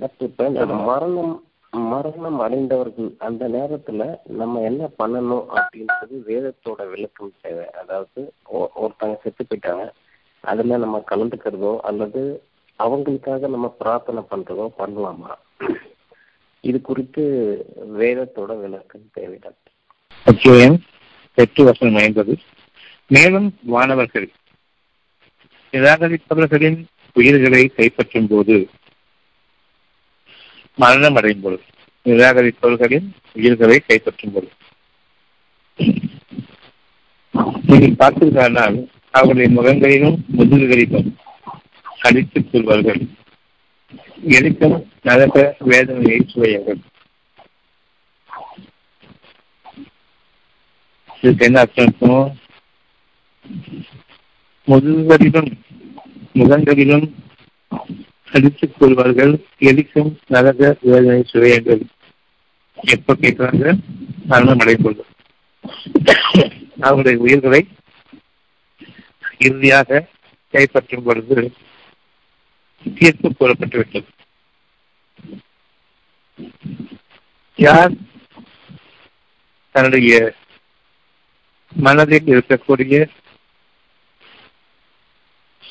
Doctor, இப்ப மரணம் மரணம் அடைந்தவர்கள் அந்த நேரத்துல நம்ம என்ன பண்ணணும் அப்படின்றது வேதத்தோட விளக்கம் தேவை. அதாவது ஒருத்தவங்க செத்து போயிட்டாங்க, அதுல நம்ம கலந்துக்கிறதோ அல்லது அவங்களுக்காக நம்ம பிரார்த்தனை பண்றதோ பண்ணலாமா? இது குறித்து வேதத்தோட விளக்கம் தேவை டாக்டர். 8:9 மேலும் வானவர்கள் நிராகரிப்பவர்களின் உயிர்களை கைப்பற்றும் போது மரணம் அடையும் பொழுது நிராகரிப்பவர்களின் உயிர்களை கைப்பற்றும் பொழுது நீங்கள் பார்த்திருக்கானால் அவருடைய முகங்களிலும் முதுகுகளிலும் அடித்துக் கொள்வார்கள், எளிக்கும் நரக வேதனையை சுவையார்கள். இதுக்கு என்ன அர்த்தம் இருக்கும்? முதுகுகளிலும் முகங்களிலும் அடித்துக் கொள்வார்கள், எளிக்கும் நரக வேதனை சுவையார்கள். எப்ப கேட்கிறாங்க? மரணம் அடைந்துள்ளது. அவருடைய உயிர்களை இறுதியாக கைப்பற்றும் பொழுது தீர்ப்பு கூறப்பட்டுவிட்டது. யார் தன்னுடைய மனதில் இருக்கக்கூடிய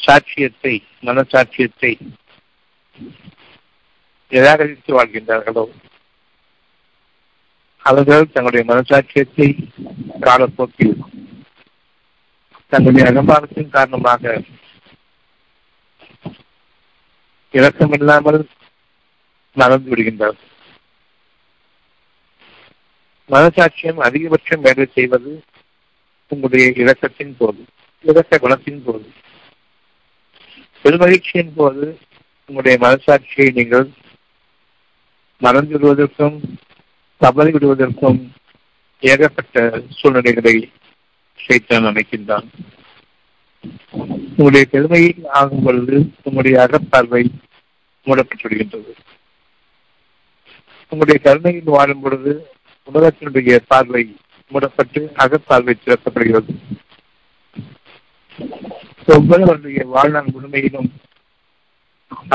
சாட்சியத்தை மனசாட்சியத்தை நிராகரித்து வாழ்கின்றார்களோ அவர்கள் தங்களுடைய மனசாட்சியத்தை காலப்போக்கில் தங்களுடைய அகம்பாவத்தின் காரணமாக இரக்கமில்லாமல் மறந்து விடுகின்றார்கள். மனசாட்சியம் அதிகபட்சம் வேலை செய்வது உங்களுடைய இரக்கத்தின் போது, இரக்க குணத்தின் போது, பெருமகிழ்ச்சியின் போது. உங்களுடைய மனசாட்சியை நீங்கள் மறந்து விடுவதற்கும் தவறி விடுவதற்கும் ஏகப்பட்ட சூழ்நிலைகளை சைத்தான் அமைக்கின்றான். உங்களுடைய பெருமையில் ஆகும் பொழுது உங்களுடைய அகப்பார்வை மூடப்பட்டுவிடுகின்றது. உங்களுடைய கருணையில் வாழும் பொழுது உலகத்தினுடைய பார்வை மூடப்பட்டு அகப்பார்வை திறக்கப்படுகிறது. ஒவ்வொருவருடைய வாழ்நாள் முழுமையிலும்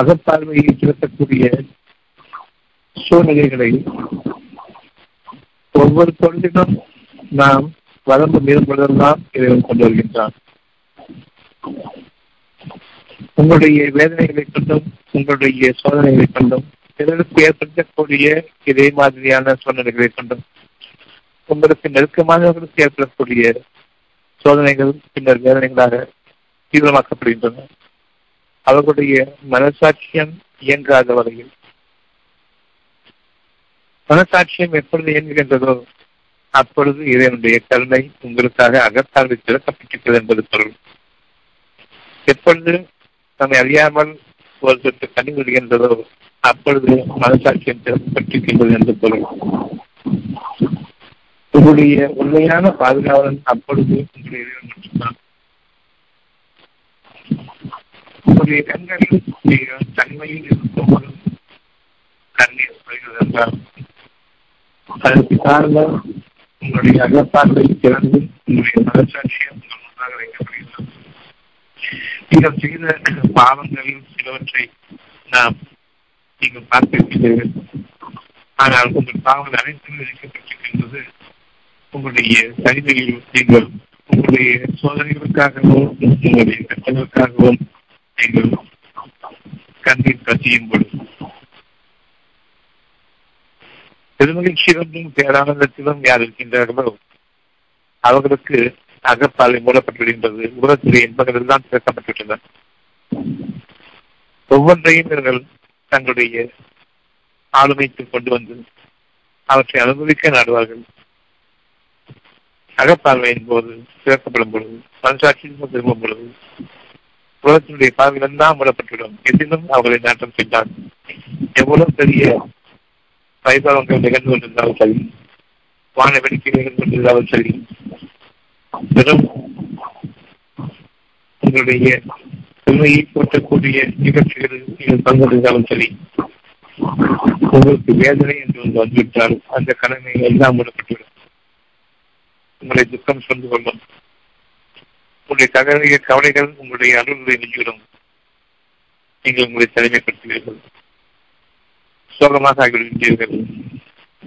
அகப்பார்வையை திறக்கக்கூடிய சூழ்நிலைகளை ஒவ்வொரு பொருளிலும் நாம் வரம்பு மீறும்பொழுதெல்லாம் இறைவன் கொண்டு வருகின்றான். உங்களுடைய வேதனைகளை கொண்டும் உங்களுடைய சோதனைகளை கொண்டும் பிறருக்கு ஏற்படுத்தக்கூடிய இதே மாதிரியான சோதனைகளை கொண்டும் உங்களுக்கு நெருக்கமானவர்களுக்கு ஏற்படக்கூடிய சோதனைகள் பின்னர் வேதனைகளாக தீவிரமாக்கப்படுகின்றன. அவர்களுடைய மனசாட்சியம் இயங்காத வகையில். மனசாட்சியம் எப்பொழுது இயங்குகின்றதோ அப்பொழுது இதனுடைய கருணை உங்களுக்காக அகத்தாழ்வு திறக்கப்பட்டிருக்கிறது என்பது பொருள். எப்பொழுது நம்மை அறியாமல் ஒரு சொட்டு கனி விடுகின்றதோ அப்பொழுது மனசாட்சியம் திறக்கப்பட்டிருக்கின்றது என்று பொருள். உங்களுடைய உண்மையான பாதுகாவலன் அப்பொழுது மட்டும்தான். உங்களுடைய கண்களில் நீங்கள் தனிமையில் இருக்கும்போது கண்ணீர் வருகிறது என்றால் அதற்கு காரணம் உங்களுடைய அகப்பார்வை திறந்து உங்களுடைய மனசாட்சியம் உங்கள் முன்பாக வைக்கப்படுகிறது. நீங்கள் செய்த பாவங்களில் சிலவற்றை நாம் நீங்கள் பார்த்திருக்கிறீர்கள். ஆனால் உங்கள் பாவங்கள் அனைத்தும் இணைக்கப்பட்டிருக்கின்றது. உங்களுடைய தனிமையில் நீங்கள் உங்களுடைய சோதனைகளுக்காகவும் உங்களுடைய கட்டங்களுக்காகவும் நீங்கள் கண்ணீர் கசியும் பொழுது பெருமகிழ்ச்சியிலும் பேரானந்தத்திலும் யார் இருக்கின்றார்களோ அவர்களுக்கு அகப்பாலை மூடப்பட்டுவிடுகின்றது. உலகத்துடைய இன்பங்கள் தான் திறக்கப்பட்டுவிட்டன. ஒவ்வொன்றையும் இவர்கள் தங்களுடைய ஆளுமைக்கு கொண்டு வந்து அவற்றை அனுபவிக்க நாடுவார்கள். அகப்பார்வையின் போது திறக்கப்படும் பொழுது மனசாட்சியிலும் திரும்பும் பொழுது உலகத்தினுடைய பார்வையில்தான் மூடப்பட்டுவிடும். எதிலும் அவர்களை நாட்டம் சென்றார். எவ்வளவு பெரிய வைபவங்கள் நிகழ்ந்து கொண்டிருந்தாலும் சரி, வான வேடிக்கை நிகழ்ந்து கொண்டிருந்தாலும் சரி, வெறும் உங்களுடைய உண்மையை போற்றக்கூடிய நிகழ்ச்சிகளில் நீங்கள் பங்கெடுத்தாலும் சரி, உங்களுக்கு வேதனை என்று ஒன்று வந்துவிட்டால் அந்த கடமை எல்லாம் மூடப்பட்டுவிடும். உங்களை துக்கம் சொந்து கொள்ளும். உங்களுடைய தகவலைய கவலைகள் உங்களுடைய அருள்களை நெஞ்சிவிடும். நீங்கள் உங்களை தலைமைப்படுத்துவீர்கள். சோகமாக ஆகிவிடுகின்றீர்கள்.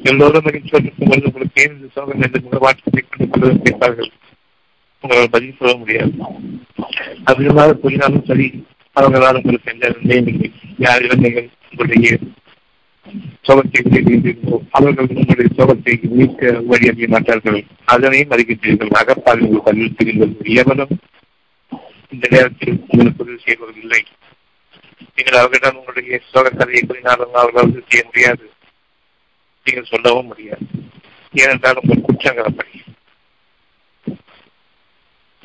எல்லோரும் மகிழ்ச்சியோட்டிருக்கும் பொழுது உங்களுக்கு ஏன் இந்த சோகம் என்று முகவாட்சியை கொண்டு கொள்வதை கேட்பார்கள். உங்களால் பதில் சொல்ல முடியாது. அதிகமாக கூறினாலும் சரி, அவர்களால் உங்களுக்கு எந்த நிலையங்கள் யாரிடம் நீங்கள் உங்களுடைய சோகத்தை விளைவிக்கிறீர்கள். அவர்கள் உங்களுடைய சோகத்தை மீட்க வழியறிய மாட்டார்கள். அதனையும் அறிகின்றீர்கள். அகப்பால் உங்களுக்கு அறிவித்துகிறீர்கள். எவனும் இந்த நேரத்தில் உங்களுக்கு உதவி செய்வதில்லை. நீங்கள் அவர்களிடம் உங்களுடைய சோக கதையை கூறினாலும் அவர்களால் உதவி செய்ய முடியாது. நீங்கள் சொல்லவும் முடியாது. ஏனென்றால் உங்கள் குற்றங்கள் அப்படி.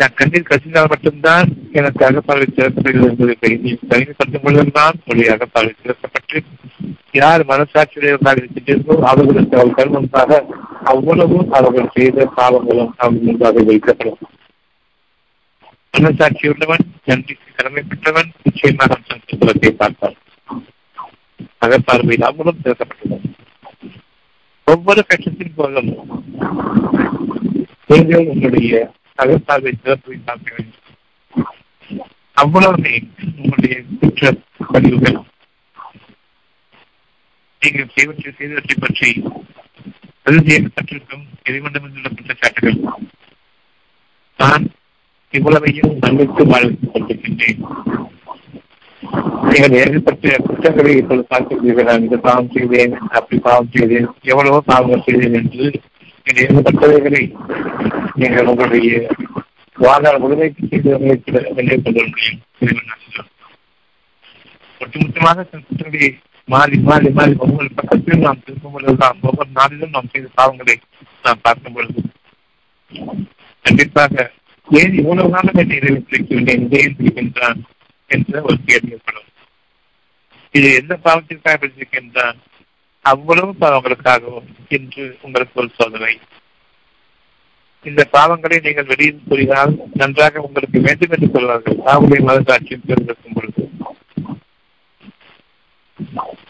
நான் கண்ணீர் கசினால் மட்டும்தான் எனக்கு அகப்பார்வை திறக்கப்படுகிறது என்பதை தனிமைப்படுத்தும் பொழுதுதான் உங்களுடைய அகப்பார்வை திறக்கப்பட்டு யார் மனசாட்சியுடையவர்களாக இருக்கின்றீர்களோ அவர்களுக்கு அவர்கள் முன்பாக அவ்வளவும் அவர்கள் செய்த பாவங்களும் அவர்கள் முன்பாக வைக்கப்படும். மனசாட்சியுள்ளவன், நன்றிக்கு கடமைப்பட்டவன் நிச்சயமாக புலத்தை பார்ப்பான். அகப்பார்வையில் அவங்களும் திறக்கப்பட்டுள்ளது. ஒவ்வொரு கட்டத்தின் போதும் நீங்கள் உங்களுடைய அகப்பார்வை திறப்பை பார்க்க வேண்டும். அவ்வளவுமே உங்களுடைய குற்ற பதிவுகள், நீங்கள் செய்வற்றை பற்றி பற்றிருக்கும் எதிர்மன்றம் என்று குற்றச்சாட்டுகள், நான் இவ்வளவையும் நன்மைக்கு வாழ்த்து கொண்டிருக்கின்றேன், நீங்கள் ஏற்பட்ட குற்றங்களை இப்பொழுது பார்க்கிறீர்கள். நான் இந்த பாவம் செய்வேன், அப்படி பாவம் செய்தேன், எவ்வளவோ பாவங்கள் செய்தேன் என்று ஏற்பட்டவைகளை நீங்கள் உங்களுடைய வாழ்நாள் முழுமைக்கு செய்தவர்களை கொள்ள முடியும். ஒட்டுமொத்தமாக குற்றங்களை மாறி மாறி மாறி ஒவ்வொரு பக்கத்திலும் நாம் திருக்கும் பொழுதுதான், ஒவ்வொரு நாளிலும் நாம் செய்த பாவங்களை நாம் பார்க்கும் பொழுது கண்டிப்பாக ஏன் இவ்வளவு நாளும் என்னை இறைவன் பிடிக்கவில்லை, ஏன் பிடிக்கின்றான் என்ற ஒரு கேள்வி ஏற்படும். இது எந்த பாவத்திற்காக பிடிச்சிருக்கின்றான், அவ்வளவு பாவங்களுக்காகவும் என்று உங்களுக்கு ஒரு சோதனை. இந்த பாவங்களை நீங்கள் வெளியில் கூறினால் நன்றாக உங்களுக்கு வேண்டும் என்று சொல்வார்கள். அவருடைய மனசாட்சியும் தேர்ந்தெடுக்கும் பொழுது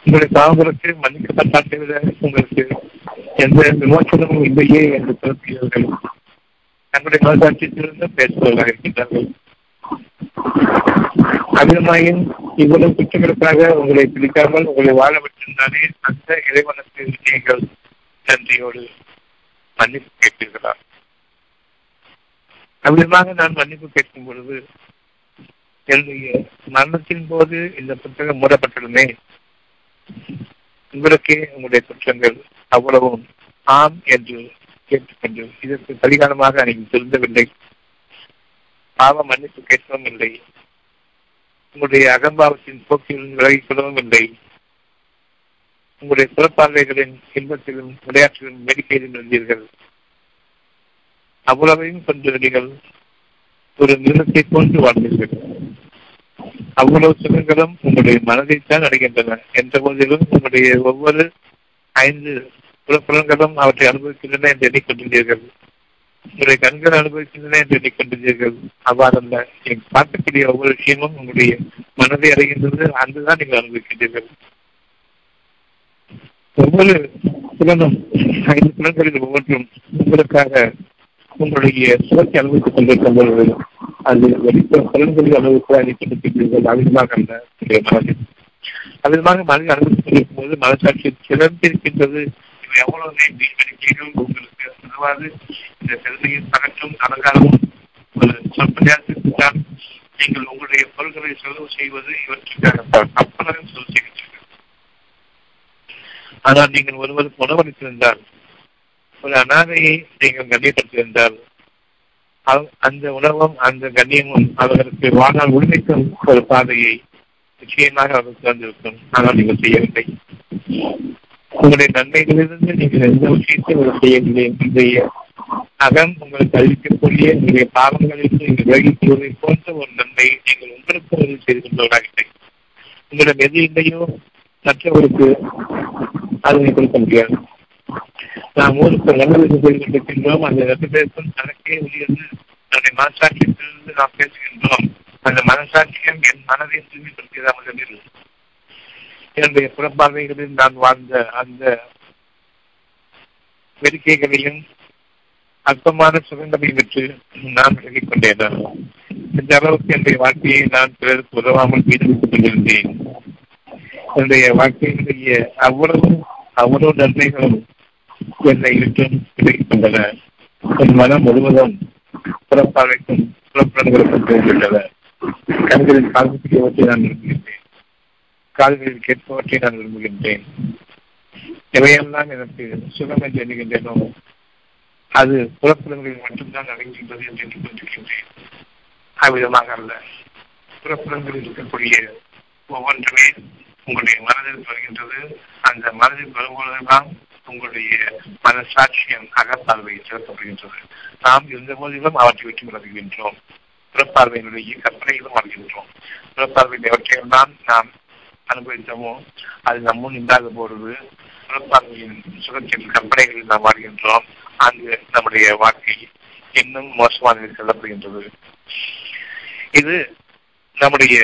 உங்களுடைய பாவங்களுக்கு மன்னிக்கப்பட்டாட்டை விட உங்களுக்கு எந்த விமோசனமும் இல்லையே என்று சொல்கிறீர்கள். தங்களுடைய மனசாட்சியிலிருந்து பேசுபவர்களாக இருக்கின்றார்கள். அதிகமாயின் இவ்வளவு குற்றங்களுக்காக உங்களை பிடிக்காமல் உங்களை வாழ விட்டிருந்தாலே அந்த இறைவனத்தில் நீங்கள் நன்றியோடு மன்னிப்பு கேட்பீர்களா? அதிகமாக நான் மன்னிப்பு கேட்கும் பொழுது என்னுடைய மரணத்தின் போது இந்த புத்தகம் மூடப்பட்டுள்ளமே, உங்களுக்கே உங்களுடைய குற்றங்கள் அவ்வளவும் ஆம் என்று கேட்டுக்கொண்டு இதற்கு பரிகாரமாக நீங்கள் திருந்தவில்லை, பாவ மன்னிப்பு கேட்கவும் இல்லை, உங்களுடைய அகம்பாவத்தின் போக்கிலும் விலகிக் கொள்ளவும் இல்லை, உங்களுடைய புறப்பார்வைகளின் இன்பத்திலும் விளையாட்டிலும் வேடிக்கையிலும் இருந்தீர்கள். அவ்வளவையும் கொண்டு நீங்கள் ஒரு நிலத்தை போன்று வாழ்ந்தீர்கள். அவ்வளவு சுகங்களும் உங்களுடைய மனதைத்தான் அடைகின்றன என்ற போதிலும் உங்களுடைய ஒவ்வொரு 5 புலப்புலன்களும் அவற்றை அனுபவிக்கின்றன என்று எண்ணிக்கொண்டிருந்தீர்கள். உங்களுடைய கண்கள் அனுபவிக்கின்றன என்று எண்ணிக்கொண்டிருந்தீர்கள். அவ்வாறல்ல. நீங்கள் பார்க்கக்கூடிய ஒவ்வொரு விஷயமும் உங்களுடைய மனதை அடைகின்றது. அங்குதான் நீங்கள் அனுபவிக்கின்றீர்கள். ஒவ்வொரு புலனும் 5 புலன்களில் ஒவ்வொன்றும் உங்களுக்காக உங்களுடைய சுழற்சி அனுபவித்துக் கொண்டிருக்கும் பொழுது அது வெளிப்புற புலன்களில் அனுபவித்து அனுப்பியிருக்கின்றீர்கள். அதிகமாக அல்ல உங்களுடைய மனதில். அதிகமாக மனதில் அனுபவித்துக் கொண்டிருக்கும் போது மனசாட்சி சிறந்திருக்கின்றது. எவ்வளவு வீழ்வெடுக்கையும் உங்களுக்கு உதவாது. இந்த செல்மையின் பகற்றும் அலங்காரமும் ஒரு சொற்ப நேரத்திற்குத்தான் நீங்கள் உங்களுடைய பொருள்களை செலவு செய்வது இவற்றுக்காகத்தான். அப்பளவும் செலவு செய்கின்றீர்கள். ஆனால் நீங்கள் ஒருவருக்கு உணவளித்திருந்தால், ஒரு அனாதையை நீங்கள் கண்ணியப்படுத்தியிருந்தால், அந்த உணவும் அந்த கண்ணியமும் அவர்களுக்கு வாழ்நாள் உரிமைக்கும் ஒரு பாதையை நிச்சயமாக அவர்கள் திறந்திருக்கும். ஆனால் நீங்கள் செய்யவில்லை. உங்களுடைய நன்மைகளிலிருந்து நீங்கள் எந்த விஷயத்தையும் ஒரு செய்யவில்லை. இன்றைய அகம் உங்களுக்கு அறிவிக்கக்கூடிய உங்களுடைய பாவங்களுக்கு நீங்கள் விலகிக்கொள்வதை போன்ற ஒரு நன்மை நீங்கள் உங்களுக்கு உதவி செய்து கொண்டவராக உங்களிடம் எது இல்லையோ மற்றவர்களுக்கு அதனை கொடுக்க முடியாது. நாம் ஊருக்கு நல்லது செய்து கொண்டிருக்கின்றோம். அந்த நட்பேற்கும் தனக்கே உரியது. நம்முடைய மனசாட்சியத்திலிருந்து நாம் பேசுகின்றோம். அந்த மனசாட்சியம் என் மனதை தூய்மைப்படுத்தியதாக இருக்கிறது. என்னுடைய புறப்பார்வைகளில் நான் வாழ்ந்த அந்த வேடிக்கைகளையும் அற்பமான சுதந்திரத்தையும் பெற்று நான் விலகிக் கொண்டேன். இந்த அளவுக்கு என்னுடைய வாழ்க்கையை நான் பிறருக்கு உதவாமல் மீது கொண்டிருந்தேன். என்னுடைய வாழ்க்கையினுடைய அவ்வளவு நன்மைகளும் என்னை விட்டும் கிடைக்கின்றன. என் மனம் முழுவதும் புறப்பார்வைக்கும் புறப்படங்களுக்கும் போகின்றன. கண்களில் காண்பிப்பவற்றை நான் விரும்புகின்றேன், கால்களில் கேட்பவற்றை நான் விரும்புகின்றேன். எவையெல்லாம் எனக்கு சுகம் என்று எண்ணுகின்றனோ அது புறப்புறங்களில் மட்டும்தான் நடக்கின்றது என்று எண்ணிக்கொண்டிருக்கின்றேன். அவ்விதமாக அல்ல, புறப்புறங்களில் இருக்கக்கூடிய ஒவ்வொன்றுமே உங்களுடைய மனதில் வருகின்றது. அந்த மனதில் வரும்போதெல்லாம் உங்களுடைய மனசாட்சியம் அகப்பார்வையை செலுத்தப்படுகின்றது. நாம் இருந்த போதிலும் அவற்றை விட்டு விலகுகின்றோம். புறப்பார்வையினுடைய கற்பனையிலும் வருகின்றோம். புறப்பார்வையில் எவற்றையெல்லாம் நாம் அனுபவித்தோமோ அது நம்முன் இல்லாத பொழுது புறப்பார்வையின் சுழற்சியில் கற்பனைகளில் நாம் வாழ்கின்றோம். அங்கு நம்முடைய வாழ்க்கை இன்னும் மோசமாக செல்லப்படுகின்றது. இது நம்முடைய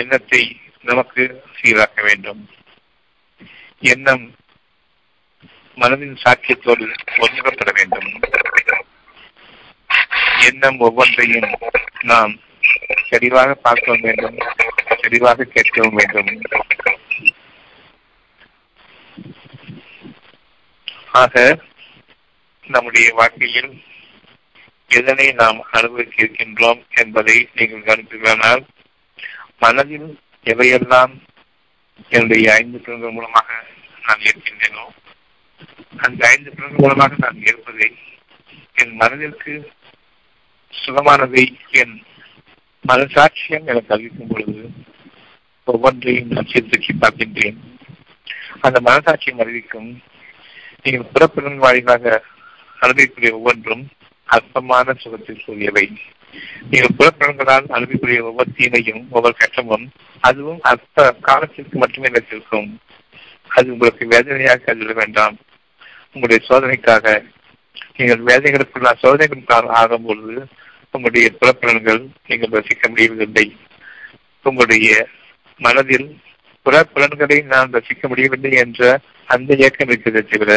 எண்ணத்தை நமக்கு சீராக்க வேண்டும். எண்ணம் மனதின் சாட்சியத்தோடு ஒன்றுபட வேண்டும். எண்ணம் ஒவ்வொன்றையும் நாம் தெளிவாக பார்க்கவும் வேண்டும், தெளிவாக கேட்கவும் வேண்டும். ஆக நம்முடைய வாழ்க்கையில் எதனை நாம் அனுபவிக்க இருக்கின்றோம் என்பதை நீங்கள் கவனிப்பீர்களானால், மனதில் எவையெல்லாம் என்னுடைய 5 புலன்கள் மூலமாக நான் ஏற்கின்றேனோ அந்த 5 புலன்கள் மூலமாக நான் ஏற்பதை, என் மனதிற்கு சுகமானதை என் மனசாட்சியம் எனக்கு அறிவிக்கும் பொழுது ஒவ்வொன்றையும் நான் சீர்தூக்கி பார்க்கின்றேன். அந்த மனசாட்சியம் அறிவிக்கும் நீங்கள் புறப்பிறன் வாயிலாக அனுபவிக்கூடிய ஒவ்வொன்றும் அற்பமான சுகத்தில் கூடியவை. நீங்கள் புறப்படங்களால் அனுப்பிக்கூடிய ஒவ்வொரு தீமையும் ஒவ்வொரு கட்டமும் அதுவும் அற்ப காலத்திற்கு மட்டுமே நினைத்திருக்கும். அது உங்களுக்கு வேதனையாக கருத வேண்டாம். உங்களுடைய சோதனைக்காக நீங்கள் வேதனைகளுக்குள்ள சோதனைகளுக்காக ஆகும்பொழுது உங்களுடைய புறப்படங்கள் நீங்கள் ரசிக்க முடியவில்லை. உங்களுடைய மனதில் புறப்படங்களை நான் ரசிக்க முடியவில்லை என்ற அந்த இயக்கம் இருக்கிறதை தவிர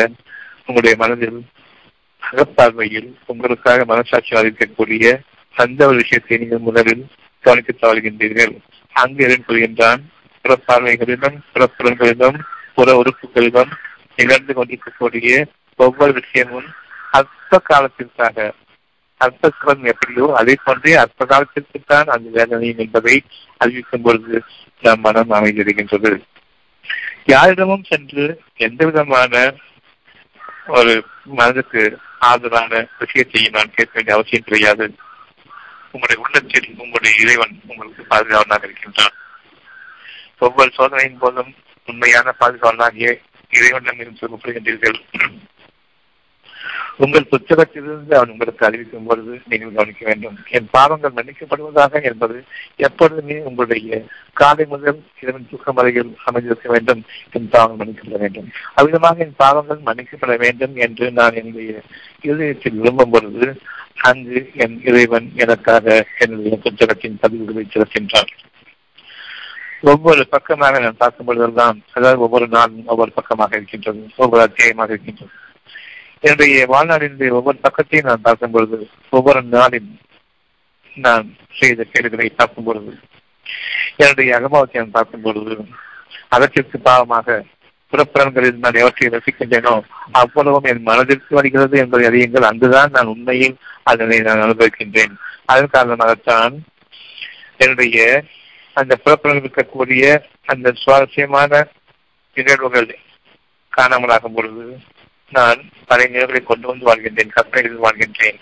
உங்களுடைய மனதில் அகப்பார்வையில் உங்களுக்காக மனசாட்சி அறிவிக்கக்கூடிய அந்த ஒரு விஷயத்தை நீங்கள் முதலில் கவனித்து தவறுகின்றீர்கள். அங்கு எதிர் கொள்கின்றான் புறப்பார்வைகளிலும் புறப்புறங்களிலும் புற உறுப்புகளிலும் நிகழ்ந்து கொண்டிருக்கக்கூடிய ஒவ்வொரு விஷயமும் அற்ப காலத்திற்காக, அற்ப காலம் எப்படியோ அதே போன்றே அற்ப காலத்திற்குத்தான் அந்த வேதனையும் என்பதை அறிவிக்கும் பொழுது நம் மனம் அமைந்திருக்கின்றது. யாரிடமும் சென்று எந்த விதமான ஒரு மனதுக்கு ஆதரவான விஷயத்தையும் நான் கேட்க வேண்டிய அவசியம் கிடையாது. உங்களுடைய உள்ளத்தில் உங்களுடைய இறைவன் உங்களுக்கு பாதுகாவலாக இருக்கின்றான். ஒவ்வொரு சோதனையின் போதும் உண்மையான பாதுகாவலாகிய இறைவனிடமிருந்து ஒப்புகின்றீர்கள். உங்கள் புத்தகத்திலிருந்து அவன் உங்களுக்கு அறிவிக்கும் பொழுது நீங்கள் கவனிக்க வேண்டும். என் பாவங்கள் மன்னிக்கப்படுவதாக என்பது எப்பொழுதுமே உங்களுடைய காலை முதல் இரவின் தூக்கம் வரையில் அமைந்திருக்க வேண்டும். என் பாவங்கள் மன்னிக்கப்பட வேண்டும். அவ்விதமாக என் பாவங்கள் மன்னிக்கப்பட வேண்டும் என்று நான் என்னுடைய இதயத்தில் விரும்பும் பொழுது அங்கு என் இறைவன் எனக்காக என்னுடைய புத்தகத்தின் பதிவுகளை திறக்கின்றான். ஒவ்வொரு பக்கமாக நான் பார்க்கும் பொழுதெல்லாம், அதாவது ஒவ்வொரு நாளும் ஒவ்வொரு பக்கமாக இருக்கின்றது, ஒவ்வொரு அத்தியாயமாக இருக்கின்றது. என்னுடைய வாழ்நாளினுடைய ஒவ்வொரு பக்கத்தையும் நான் பார்க்கும் பொழுது, ஒவ்வொரு நாளில் நான் செய்த கேடுகளை பார்க்கும் பொழுது, என்னுடைய அனுபவத்தை நான் பார்க்கும் பொழுது, அதற்கு பாவமாக புறப்புறன்களில் நான் எவற்றை ரசிக்கின்றேனோ அவ்வளவும் என் மனதிற்கு வருகிறது என்பதை அறியுங்கள். அங்குதான் நான் உண்மையில் அதனை நான் அனுபவிக்கின்றேன். அதன் காரணமாகத்தான் என்னுடைய அந்த புறப்புறன் இருக்கக்கூடிய அந்த சுவாரஸ்யமான நிகழ்வுகள் காணாமலாகும் பொழுது நான் பழைய நிகழ்வுகளை கொண்டு வந்து வாழ்கின்றேன், கற்பனைகளில் வாழ்கின்றேன்,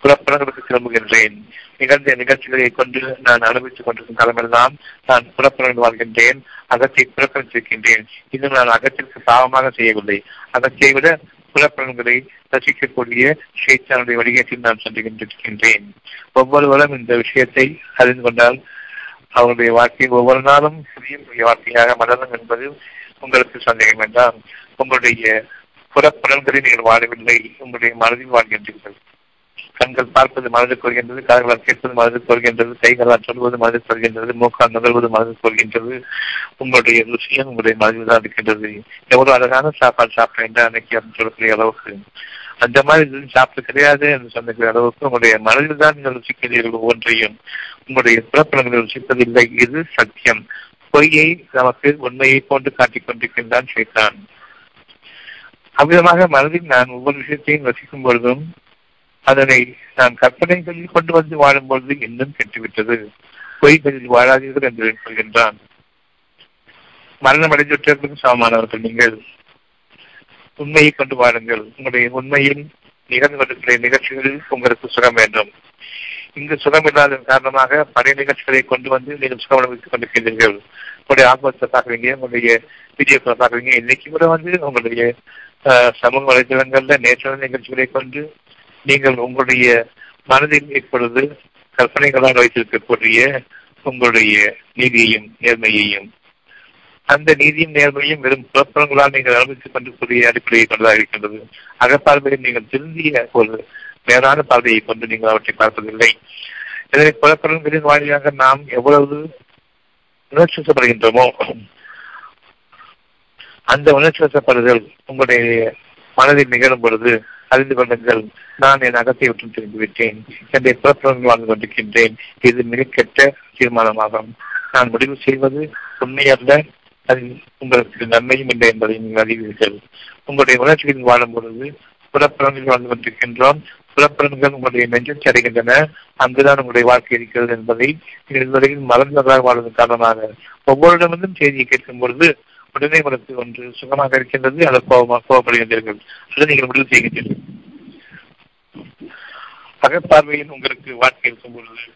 புறப்புறங்களுக்கு திரும்புகின்றேன். நிகழ்ந்த நிகழ்ச்சிகளை கொண்டு நான் அனுபவித்துக் கொண்டிருக்கும் காலமெல்லாம் நான் புறப்புறங்களில் வாழ்கின்றேன், அகத்தை புறக்கணித்திருக்கின்றேன். இன்னும் நான் அகத்திற்கு பாவமாக செய்யவில்லை. அகத்தை விட புறப்புறங்களை ரசிக்கக்கூடிய சேத்தானுடைய வழிகேட்டில் நான் சென்றுகின்றிருக்கின்றேன். ஒவ்வொருவரும் இந்த விஷயத்தை அறிந்து கொண்டால் அவருடைய வாழ்க்கை ஒவ்வொரு நாளும் புதிய வாழ்க்கையாக மலரும் என்பது உங்களுக்கு சந்தேகம் வேண்டாம். உங்களுடைய புறப்புறன்களில் நீங்கள் வாழவில்லை, உங்களுடைய மனதில் வாழ்கின்றீர்கள். கண்கள் பார்ப்பது மனதில் கொள்கின்றது, கால்களால் கேட்பது மனதில் கொள்கின்றது, கைகளால் சொல்வது மனதில் கொள்கின்றது, மூக்கால் நுகர்வது மனதில் கொள்கின்றது. உங்களுடைய ருசியம் உங்களுடைய மனதில் தான் இருக்கின்றது. எவ்வளவு அழகான சாப்பாடு சாப்பிட்டேன் அன்னைக்கு அப்படின்னு சொல்லக்கூடிய அளவுக்கு, அந்த மாதிரி சாப்பிட்டு கிடையாது என்று சொல்லக்கூடிய அளவுக்கு உங்களுடைய மனதில் தான் நீங்கள் ருசிக்கிறீர்கள் ஒவ்வொன்றையும். உங்களுடைய புறப்புறங்களை ருசிப்பதில்லை, இது சத்தியம். பொய்யை நமக்கு உண்மையை போன்று காட்டிக் கொண்டிருக்கின்றான் ஷைத்தான். அவ்விதமாக மனதில் நான் ஒவ்வொரு விஷயத்தையும் ரசிக்கும் பொழுதும் அதனை நான் கற்பனைகளில் கொண்டு வந்து வாழும் பொழுது இன்னும் கெட்டுவிட்டது, பொய்களில் வாழாதீர்கள் என்று சொல்கின்றான். மரணம் அடைந்துவிட்டதற்கும் சமமானவர்கள் நீங்கள். உண்மையை கொண்டு வாழுங்கள். உங்களுடைய உண்மையில் நிகழ்ந்து நிகழ்ச்சிகளில் உங்களுக்கு சுகம் வேண்டும். இங்கு சுகம் இல்லாததன் காரணமாக பழைய நிகழ்ச்சிகளை கொண்டு வந்து நீங்கள் சுகம் அனுபவித்துக் கொண்டிருக்கிறீர்கள். உங்களுடைய ஆபத்தை பார்க்குறீங்க, உங்களுடைய வீடியோக்களை பார்க்குறீங்க. இன்னைக்கு கூட வந்து உங்களுடைய சமூக வலைதளங்கள்ல நேச்சுரல் நிகழ்ச்சிகளை கொண்டு நீங்கள் உங்களுடைய மனதில் இப்பொழுது கற்பனைகளால் வைத்திருக்கக்கூடிய உங்களுடைய நீதியையும் நேர்மையையும், அந்த நீதியும் நேர்மையும் வெறும் குழப்பங்களால் நீங்கள் அனுபவித்துக் கொண்டிருக்கூடிய அடிப்படையை கொண்டதாக இருக்கின்றது. அகப்பார்வையில் நீங்கள் திருந்திய ஒரு நேரான பார்வையை கொண்டு நீங்கள் அவற்றை பார்ப்பதில்லை. இதனை குழப்பங்களின் வாயிலாக நாம் எவ்வளவு உணர்ச்சி வசப்படுகின்றோமோ அந்த உணர்ச்சி வசப்படுதல் உங்களுடைய மனதில் நிகழும் பொழுது அறிந்து கொள்ளுங்கள், நான் என் அகத்தை விட்டு திரும்பிவிட்டேன், என்னுடைய குழப்பங்கள் வாழ்ந்து கொண்டிருக்கின்றேன். இது மிக கெட்ட தீர்மானமாகும். நான் முடிவு செய்வது உண்மையல்ல, அது உங்களுக்கு நன்மையும் இல்லை என்பதை நீங்கள் அறிவீர்கள். உங்களுடைய உணர்ச்சிகளில் வாழும் பொழுது புலப்பலன்கள் வாழ்ந்து கொண்டிருக்கின்றோம். புலப்பலன்கள் உங்களுடைய நெஞ்சத்தை அடைகின்றன. அங்குதான் உங்களுடைய வாழ்க்கை இருக்கிறது என்பதை நீங்கள் இதுவரையில் மறந்தவர்களாக வாழ்வதன் காரணமாக ஒவ்வொருடமிருந்தும் செய்தியை கேட்கும் பொழுது உடனே உங்களுக்கு ஒன்று சுகமாக இருக்கின்றது, அல்லது கோபப்படுகின்றீர்கள், அல்லது நீங்கள் முடிவு செய்கின்றீர்கள். அகப்பார்வையில் உங்களுக்கு வாழ்க்கை இருக்கும் பொழுது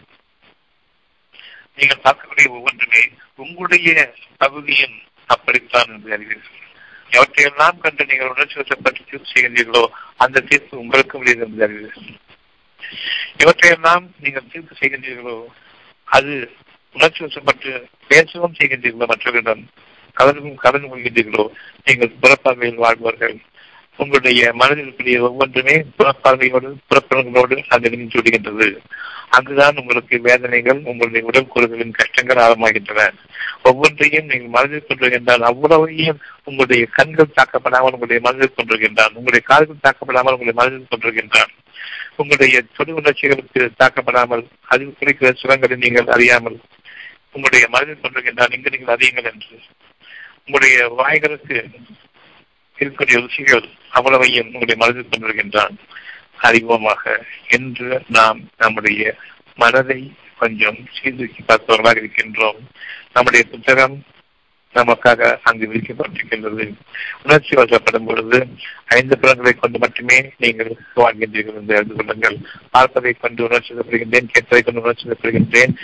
நீங்கள் பார்க்கக்கூடிய ஒவ்வொன்றுமே உங்களுடைய பகுதியும் அப்படித்தான் என்று அறிவீர்கள். எவற்றையெல்லாம் கண்டு நீங்கள் உணர்ச்சி வசப்பட்டு தீர்ப்பு செய்கின்றீர்களோ அந்த தீர்ப்பு உங்களுக்கும் இல்லை என்று அறிவீர்கள். எவற்றையெல்லாம் நீங்கள் தீர்ப்பு செய்கின்றீர்களோ அது உணர்ச்சி வசப்பட்டு பேசவும் செய்கின்றீர்களோ, மற்றவர்களிடம் கலந்து கொள்கின்றீர்களோ நீங்கள் புறப்பார்வையில் வாழ்வார்கள். உங்களுடைய மனதிற்குரிய ஒவ்வொன்றுமே புறப்பார்வையோடு புறப்பலன்களோடு அது நின்று விடுகின்றது. அங்குதான் உங்களுக்கு வேதனைகள், உங்களுடைய உடல் கூறுகளின் கஷ்டங்கள் ஆழமாகின்றன. ஒவ்வொன்றையும் நீங்கள் மனதில் கொண்டிருக்கின்றால் அவ்வளவையும் உங்களுடைய கண்கள் தாக்கப்படாமல் உங்களுடைய மனதில் கொண்டிருக்கின்றான், உங்களுடைய கால்கள் தாக்கப்படாமல் உங்களுடைய மனதில் கொண்டிருக்கின்றான், உங்களுடைய தொடு உணர்ச்சிகளுக்கு தாக்கப்படாமல் அதில் குறைக்கிற சுரங்களை நீங்கள் அறியாமல் உங்களுடைய மனதில் கொண்டிருக்கின்றான். இங்கு நீங்கள் அறியுங்கள் என்று உங்களுடைய வாய்களுக்கு இருக்கக்கூடிய ருசிகள் அவ்வளவையும் உங்களுடைய மனதில் கொண்டிருக்கின்றான். அறிவோமாக என்று நாம் நம்முடைய மனதை கொஞ்சம் சீர்தூக்கி பார்த்தவர்களாக இருக்கின்றோம். நம்முடைய புத்தகம் நமக்காக அங்கு விரிக்கப்பட்டிருக்கின்றது. உணர்ச்சி வசப்படும் பொழுது 5 புலன்களை கொண்டு மட்டுமே நீங்கள் வாழ்கின்றீர்கள் என்று அறிந்து கொள்ளுங்கள். பார்ப்பதை கொண்டு உணர்ச்சி வசப்படுகின்றேன், கேட்டதை கொண்டு உணர்ச்சி வசப்படுகின்றேன்,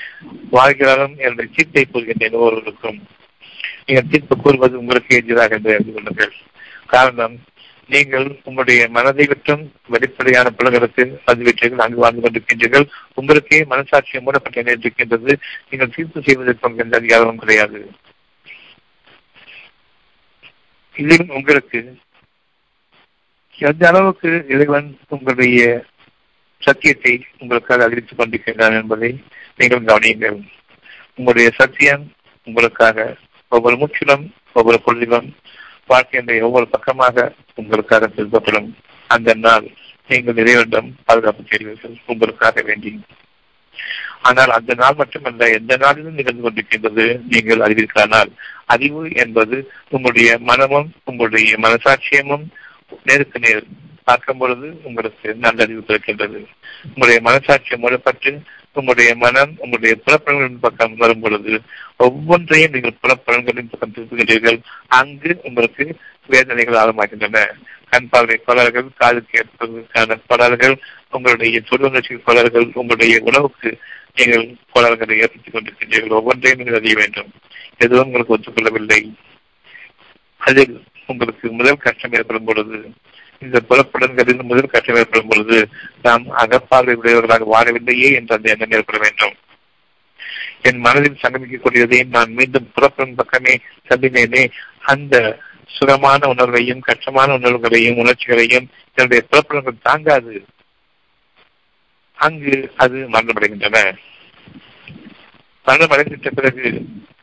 வாழ்கிறாலும் என்னுடைய தீர்ப்பை கூறுகின்றேன். ஒவ்வொருவருக்கும் நீங்கள் தீர்ப்பு கூறுவது உங்களுக்கு எதிராக என்று அறிந்து கொள்ளுங்கள். காரணம், நீங்கள் உங்களுடைய மனதை விட்டும் வெளிப்படையான புலங்களுக்கு பதிவிட்டீர்கள், அங்கு வாழ்ந்து கொண்டிருக்கின்றீர்கள். உங்களுக்கே மனசாட்சியை மூடப்பட்ட நிலையிருக்கின்றது. நீங்கள் தீர்ப்பு செய்வதற்கு அதிகாரமும் கிடையாது. இதில் உங்களுக்கு எந்த அளவுக்கு இறைவன் உங்களுடைய சத்தியத்தை உங்களுக்காக அறிவித்துக் கொண்டிருக்கின்றான் என்பதை நீங்கள் கவனியுங்கள். உங்களுடைய சத்தியம் உங்களுக்காக ஒவ்வொரு மூச்சிலும் ஒவ்வொரு பொழுதிலும் வாழ்க்கையினுடைய ஒவ்வொரு பக்கமாக உங்களுக்காக திருப்பப்படும். அந்த நாள் நீங்கள் இறைவனிடம் பாதுகாப்பு செய்வீர்கள் உங்களுக்காக வேண்டி. ஆனால் அந்த நாள் மட்டுமல்ல, எந்த நாளிலும் நிகழ்ந்து கொண்டிருக்கின்றது நீங்கள் அறிவிற்கானால். அறிவு என்பது உங்களுடைய மனமும் உங்களுடைய மனசாட்சியமும் நேருக்கு நேர் பார்க்கும் பொழுது உங்களுக்கு நல்ல அறிவு கிடைக்கின்றது. உங்களுடைய மனசாட்சியம் மூடப்பட்டு உங்களுடைய மனம் உங்களுடைய புலப்பலன்களின் பக்கம் வரும் பொழுது ஒவ்வொன்றையும் நீங்கள் புலப்பலன்களின் பக்கம் திருப்புகின்றீர்கள். அங்கு உங்களுக்கு வேதனைகள் ஆழமாகின்றன. கண் பார்வை கோளாறுகள், காதுக்கு ஏற்பதற்கான கோளாறுகள், உங்களுடைய தொழில்நுட்ப கோளாறுகள், உங்களுடைய உணவுக்கு நீங்கள் கோளாறுகளை ஏற்படுத்திக் கொண்டிருக்கின்றீர்கள். ஒவ்வொன்றையும் நீங்கள் அறிய வேண்டும். எதுவும் உங்களுக்கு ஒத்துக்கொள்ளவில்லை. அதில் உங்களுக்கு முதல் கஷ்டம் ஏற்படும் பொழுது, இந்த புலப்படங்களில் முதல் கஷ்டம் ஏற்படும் பொழுது நாம் அகப்பார்வை உடையவர்களாக வாழவில்லையே என்ற அந்த எண்ணம் ஏற்பட வேண்டும். என் மனதில் சங்கமிக்கக்கூடியதை நான் மீண்டும் புலப்படும் பக்கமே தள்ளினேனே, அந்த சுகமான உணர்வையும் கஷ்டமான உணர்வுகளையும் உணர்ச்சிகளையும் என்னுடைய புலப்படங்கள் தாங்காது. அங்கு அது மரணமடைகின்றன. மரணமடைந்துவிட்ட பிறகு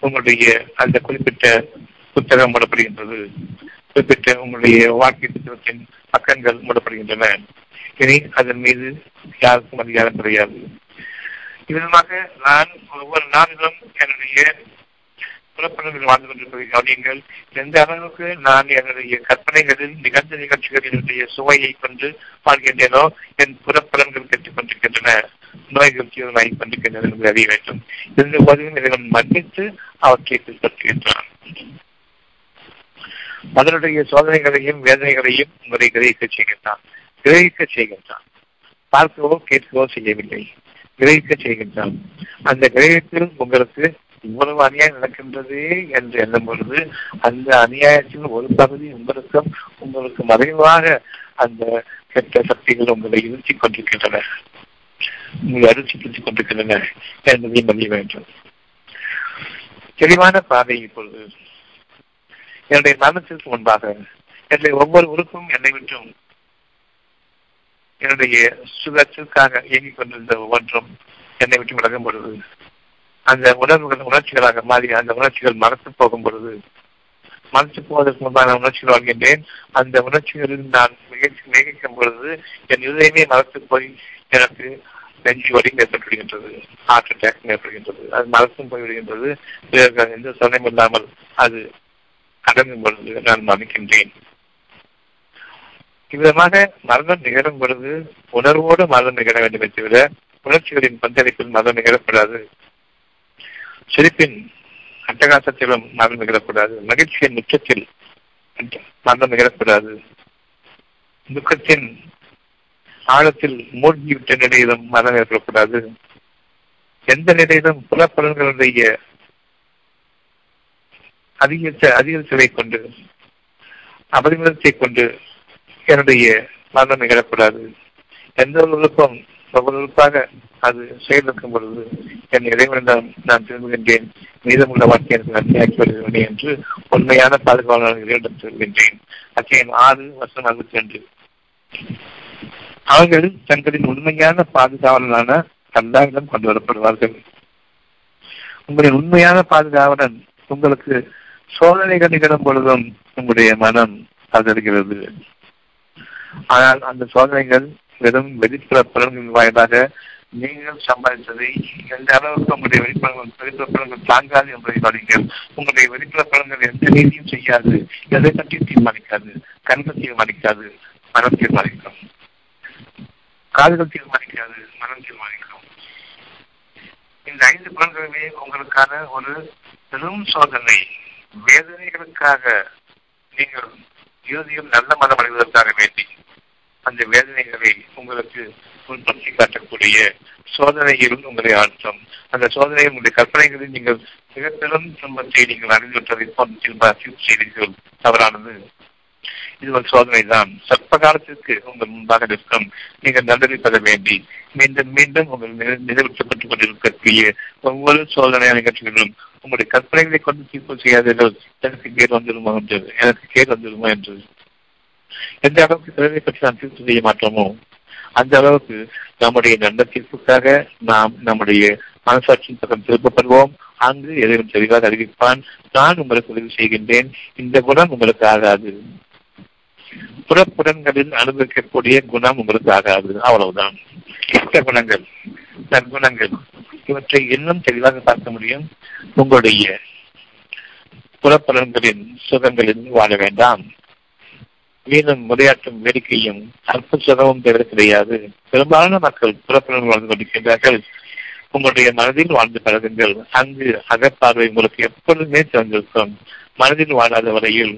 உங்களுடைய அந்த குறிப்பிட்ட புத்தகம் மூடப்படுகின்றது. குறிப்பிட்ட உங்களுடைய வாழ்க்கை புத்தகத்தின் பக்கங்கள் மூடப்படுகின்றன. இனி அதன் மீது யாருக்கும் அதிகாரம் கிடையாது. இதனாக நான் ஒவ்வொரு நாளிலும் என்னுடைய புறப்படங்கள் வாழ்ந்து கொண்டிருப்பதை கவனியுங்கள். எந்த அளவுக்கு நான் என்னுடைய கற்பனைகளில் நிகழ்ந்த நிகழ்ச்சிகளினுடைய சுவையை கொண்டு பார்க்கின்றேனோ என் புறப்படங்கள் கற்றுக் கொண்டிருக்கின்றன, நோய்கள் தீவிரமாகி கொண்டிருக்கின்றன அறிய வேண்டும். இந்த போதிலும் இதை மன்னித்து அவற்றை பின்பற்றுகின்றான். அதனுடைய சோதனைகளையும் வேதனைகளையும் உங்களை கிரகிக்க செய்கின்றான். கிரகிக்க செய்கின்றான். பார்க்கவோ கேட்கவோ செய்யவில்லை, கிரகிக்க செய்கின்றான். அந்த கிரகத்தில் உங்களுக்கு இவ்வளவு அநியாயம் நடக்கின்றது என்று எண்ணும் பொழுது அந்த அநியாயத்தின் ஒரு பகுதி உங்களுக்கும் உங்களுக்கு மறைவாக அந்த கெட்ட சக்திகள் உங்களை எழுச்சி கொண்டிருக்கின்றன, உங்களை அருட்சிப்படுத்திக் கொண்டிருக்கின்றன என்பதையும் அறிய வேண்டும். தெளிவான பாதை இப்பொழுது என்னுடைய மரணத்திற்கு முன்பாக என்னுடைய ஒவ்வொரு உறுப்பும் என்னை விட்டும் என்னுடைய சுழற்சிற்காக இயங்கிக் கொண்டிருந்த ஒவ்வொன்றும் என்னை விட்டு விலகும் பொழுது அந்த உணர்வுகள் உணர்ச்சிகளாக மாறி அந்த உணர்ச்சிகள் மறத்து போகும் பொழுது, மறத்து போவதற்கு முன்பான உணர்ச்சிகள் வாழ்கின்றேன். அந்த உணர்ச்சிகளில் நான் மிகிக்கும் பொழுது என் இதயமே மறத்து போய் எனக்கு நெஞ்சு வலி ஏற்பட்டுவிடுகின்றது, ஹார்ட் அட்டாக் ஏற்படுகின்றது. அது மறத்தும் போய்விடுகின்றது. எந்த சலனம் இல்லாமல் அது கடங்கும் பொழுது நான் மறக்கின்றேன். இவ்விதமாக மரணம் நிகழும் பொழுது உணர்வோடு மரணம் நிகழ வேண்டும் என்று விட உணர்ச்சிகளின் பந்தளிப்பில் மரணம் நிகழக்கூடாது. சிரிப்பின் அட்டகாசத்திலும் மரணம் நிகழக்கூடாது. மகிழ்ச்சியின் உச்சத்தில் மரணம் நிகழக்கூடாது. துக்கத்தின் ஆழத்தில் மூழ்கிவிட்ட நிலையிலும் மரணம் நிகழக்கூடாது. எந்த நிலையிலும் புலப்பலன்களுடைய அதிகரித்தலை கொண்டு அபரிமிதத்தை கொண்டு என்னுடைய மரணம் நிகழக்கூடாது. எந்த ஒரு உறுப்பும் ஒவ்வொரு உறுப்பாக அது செயலிருக்கும் பொழுது என் இறைவனிடம் நான் திரும்புகின்றேன், மீதமுள்ள வாழ்க்கை எனக்கு நன்மையாக்கி வருகிறேன் என்று உண்மையான பாதுகாவலர் இறைவனிடம் திரும்புகின்றேன். அத்தியாயம் 6 verse 42. அவர்கள் தங்களின் உண்மையான பாதுகாவலனான அல்லாஹ்விடம் கொண்டு வரப்படுவார்கள். உங்களின் உண்மையான பாதுகாவலன் உங்களுக்கு சோதனைகள் நிகழும் பொழுதும் உங்களுடைய மனம் அதிர்கிறது. ஆனால் அந்த சோதனைகள் வெறும் வெளிப்புற பலன்களின் வாயிலாக நீங்கள் சம்பாதித்ததை எந்த அளவுக்கு உங்களுடைய வெளிப்புற பலன்கள் தாங்காது என்பதை பாருங்கள். உங்களுடைய வெளிப்புற பலன்கள் எந்த நீதியும் செய்யாது, எதை பற்றி தீர்மானிக்காது. கண்கள் தீர்மானிக்காது, மனம் தீர்மானிக்கும். காதுகள் தீர்மானிக்காது, மனம் தீர்மானிக்கும். இந்த 5 பலன்களுமே உங்களுக்கான ஒரு பெரும் சோதனை. வேதனைகளுக்காக நீங்கள் இறுதியில் நல்ல மனம் அடைவதற்காக வேண்டி அந்த வேதனைகளை உங்களுக்கு உற்பத்தி காட்டக்கூடிய சோதனையில் உங்களை ஆற்றும். அந்த சோதனையில் உங்களுடைய கற்பனைகளில் நீங்கள் மிக பெரும் துன்பத்தை நீங்கள் அறிந்துவிட்டதை செய்தீர்கள். தவறானது. இது ஒரு சோதனை தான். சற்ப காலத்திற்கு உங்கள் முன்பாக நிற்கும். நீங்கள் நல்லதை பெற வேண்டி மீண்டும் மீண்டும் உங்கள் நிறைவேற்றப்பட்டுக் கொண்டிருக்கக்கூடிய ஒவ்வொரு சோதனையான நிகழ்ச்சிகளிலும் உங்களுடைய கற்பனைகளை கொண்டு தீர்ப்பு செய்யாதீர்கள். எனக்கு கேடு வந்துடுமோ என்று, எனக்கு கேடு வந்துடுமோ என்று. எந்த அளவுக்கு பிறரை பற்றி நாம் தீர்ப்பு செய்ய மாட்டோமோ அந்த அளவுக்கு நம்முடைய நல்ல தீர்ப்புக்காக நாம் நம்முடைய மனசாட்சியின் பக்கம் திருப்பப்படுவோம். அங்கு எதையும் தெளிவாக அறிவிப்பான், நான் உங்களுக்கு உதவி செய்கின்றேன், இந்த குணம் உங்களுக்கு ஆகாது. புறப்புடன்களில் அனுபவிக்கக்கூடிய குணம் உங்களுக்கு ஆகாது. அவ்வளவுதான். இஷ்ட குணங்கள், நற்குணங்கள், இவற்றை இன்னும் தெளிவாக பார்க்க முடியும். உங்களுடைய புறப்புடன்களின் சுகங்களில் வாழ வேண்டாம். மீண்டும் முறையாற்றும் வேடிக்கையும் அற்ப சுகமும் தவிர கிடையாது. பெரும்பாலான மக்கள் புறப்புடன் வாழ்ந்து கொண்டிருக்கின்றார்கள். உங்களுடைய மனதில் வாழ்ந்து பழகுங்கள். அங்கு அகப்பார்வை உங்களுக்கு எப்பொழுதுமே திறந்திருக்கும். மனதில் வாழாத வரையில்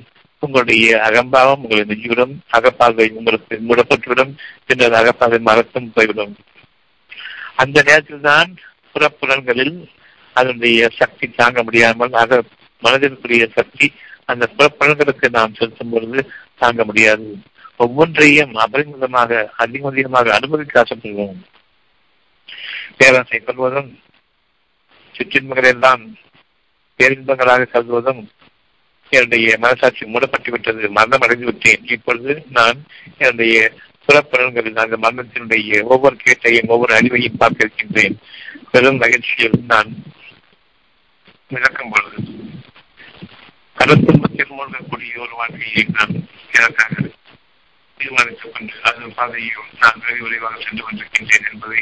உங்களுடைய அகம்பாவம் உங்களை நெஞ்சிவிடும், அகப்பார்வை உங்களுக்கு மூடப்பட்டுவிடும், பின்னர் அகப்பார்வை மறத்தும் போய்விடும். அந்த நேரத்தில் தான் புறப்புலன்களில் அதனுடைய சக்தி தாங்க முடியாமல் மனதிற்குரிய சக்தி அந்த புறப்புலன்களுக்கு நாம் செலுத்தும் பொழுது தாங்க முடியாது. ஒவ்வொன்றையும் அபரிமிதமாக அதிகமாக அனுமதிக்க ஆசைப்படுவோம். பேராசை கொள்வதும் சுற்றின்பங்களெல்லாம் பேரின்பங்களாக கருதுவதும் என்னுடைய மனசாட்சி மூடப்பட்டுவிட்டது, மரணம் அடைந்துவிட்டேன், இப்பொழுது நான் என்னுடைய புறப்பலன்களில் அந்த மரணத்தினுடைய ஒவ்வொரு கேட்டையும் ஒவ்வொரு அறிவையும் பார்க்க இருக்கின்றேன், பெரும் மகிழ்ச்சியில் நான் விளக்கும் பொழுது கருத்துன்பத்தில் மூழ்கக்கூடிய ஒரு வாழ்க்கையை நான் எனக்காக தீர்மானித்துக் கொண்டு அதன் பாதையும் நான் வெகு விரைவாக சென்று கொண்டிருக்கின்றேன் என்பதை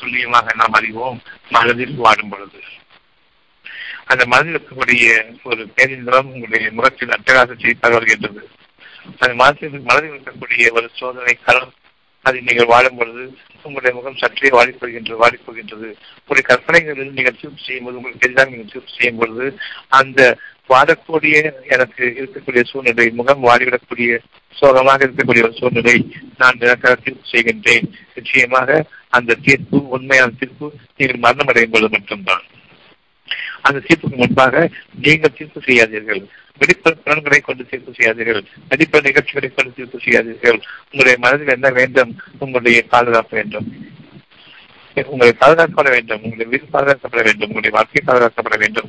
துல்லியமாக நாம் அறிவோம் மனதில் வாடும் பொழுது. அந்த மனதில் இருக்கக்கூடிய ஒரு பேரின்பம் உங்களுடைய முகத்தில் அட்டகாசம் செய்தாக வருகின்றது. அந்த மனதில் இருக்கக்கூடிய ஒரு சோதனை களம் அதில் நீங்கள் வாழும் பொழுது உங்களுடைய முகம் சற்றே வாடிப்படுகின்றது. உங்களுடைய கற்பனைகளில் நீங்கள் திருப்தி செய்யும்போது, உங்களுக்கு எதிராக நீங்கள் திருப்தி செய்யும் பொழுது அந்த வாடக்கூடிய எனக்கு இருக்கக்கூடிய சூழ்நிலை, முகம் வாடிவிடக்கூடிய சோகமாக இருக்கக்கூடிய ஒரு சூழ்நிலை நான் எனக்காக தீர்ப்பு செய்கின்றேன். நிச்சயமாக அந்த தீர்ப்பு, உண்மையான தீர்ப்பு நீங்கள் மரணம் அடையும் பொழுது மட்டும்தான். அந்த தீர்ப்புக்கு முன்பாக நீங்கள் தீர்ப்பு செய்யாதீர்கள். வெளிப்படங்களை கொண்டு தீர்ப்பு செய்யாதீர்கள். வெளிப்பட நிகழ்ச்சிகளை கொண்டு தீர்ப்பு செய்யாதீர்கள். உங்களுடைய மனதில் என்ன வேண்டும்? உங்களுடைய பாதுகாப்பு வேண்டும். உங்களை பாதுகாக்கப்பட வேண்டும். உங்களுடைய உயிர் பாதுகாக்கப்பட வேண்டும். உங்களுடைய வாழ்க்கை பாதுகாக்கப்பட வேண்டும்.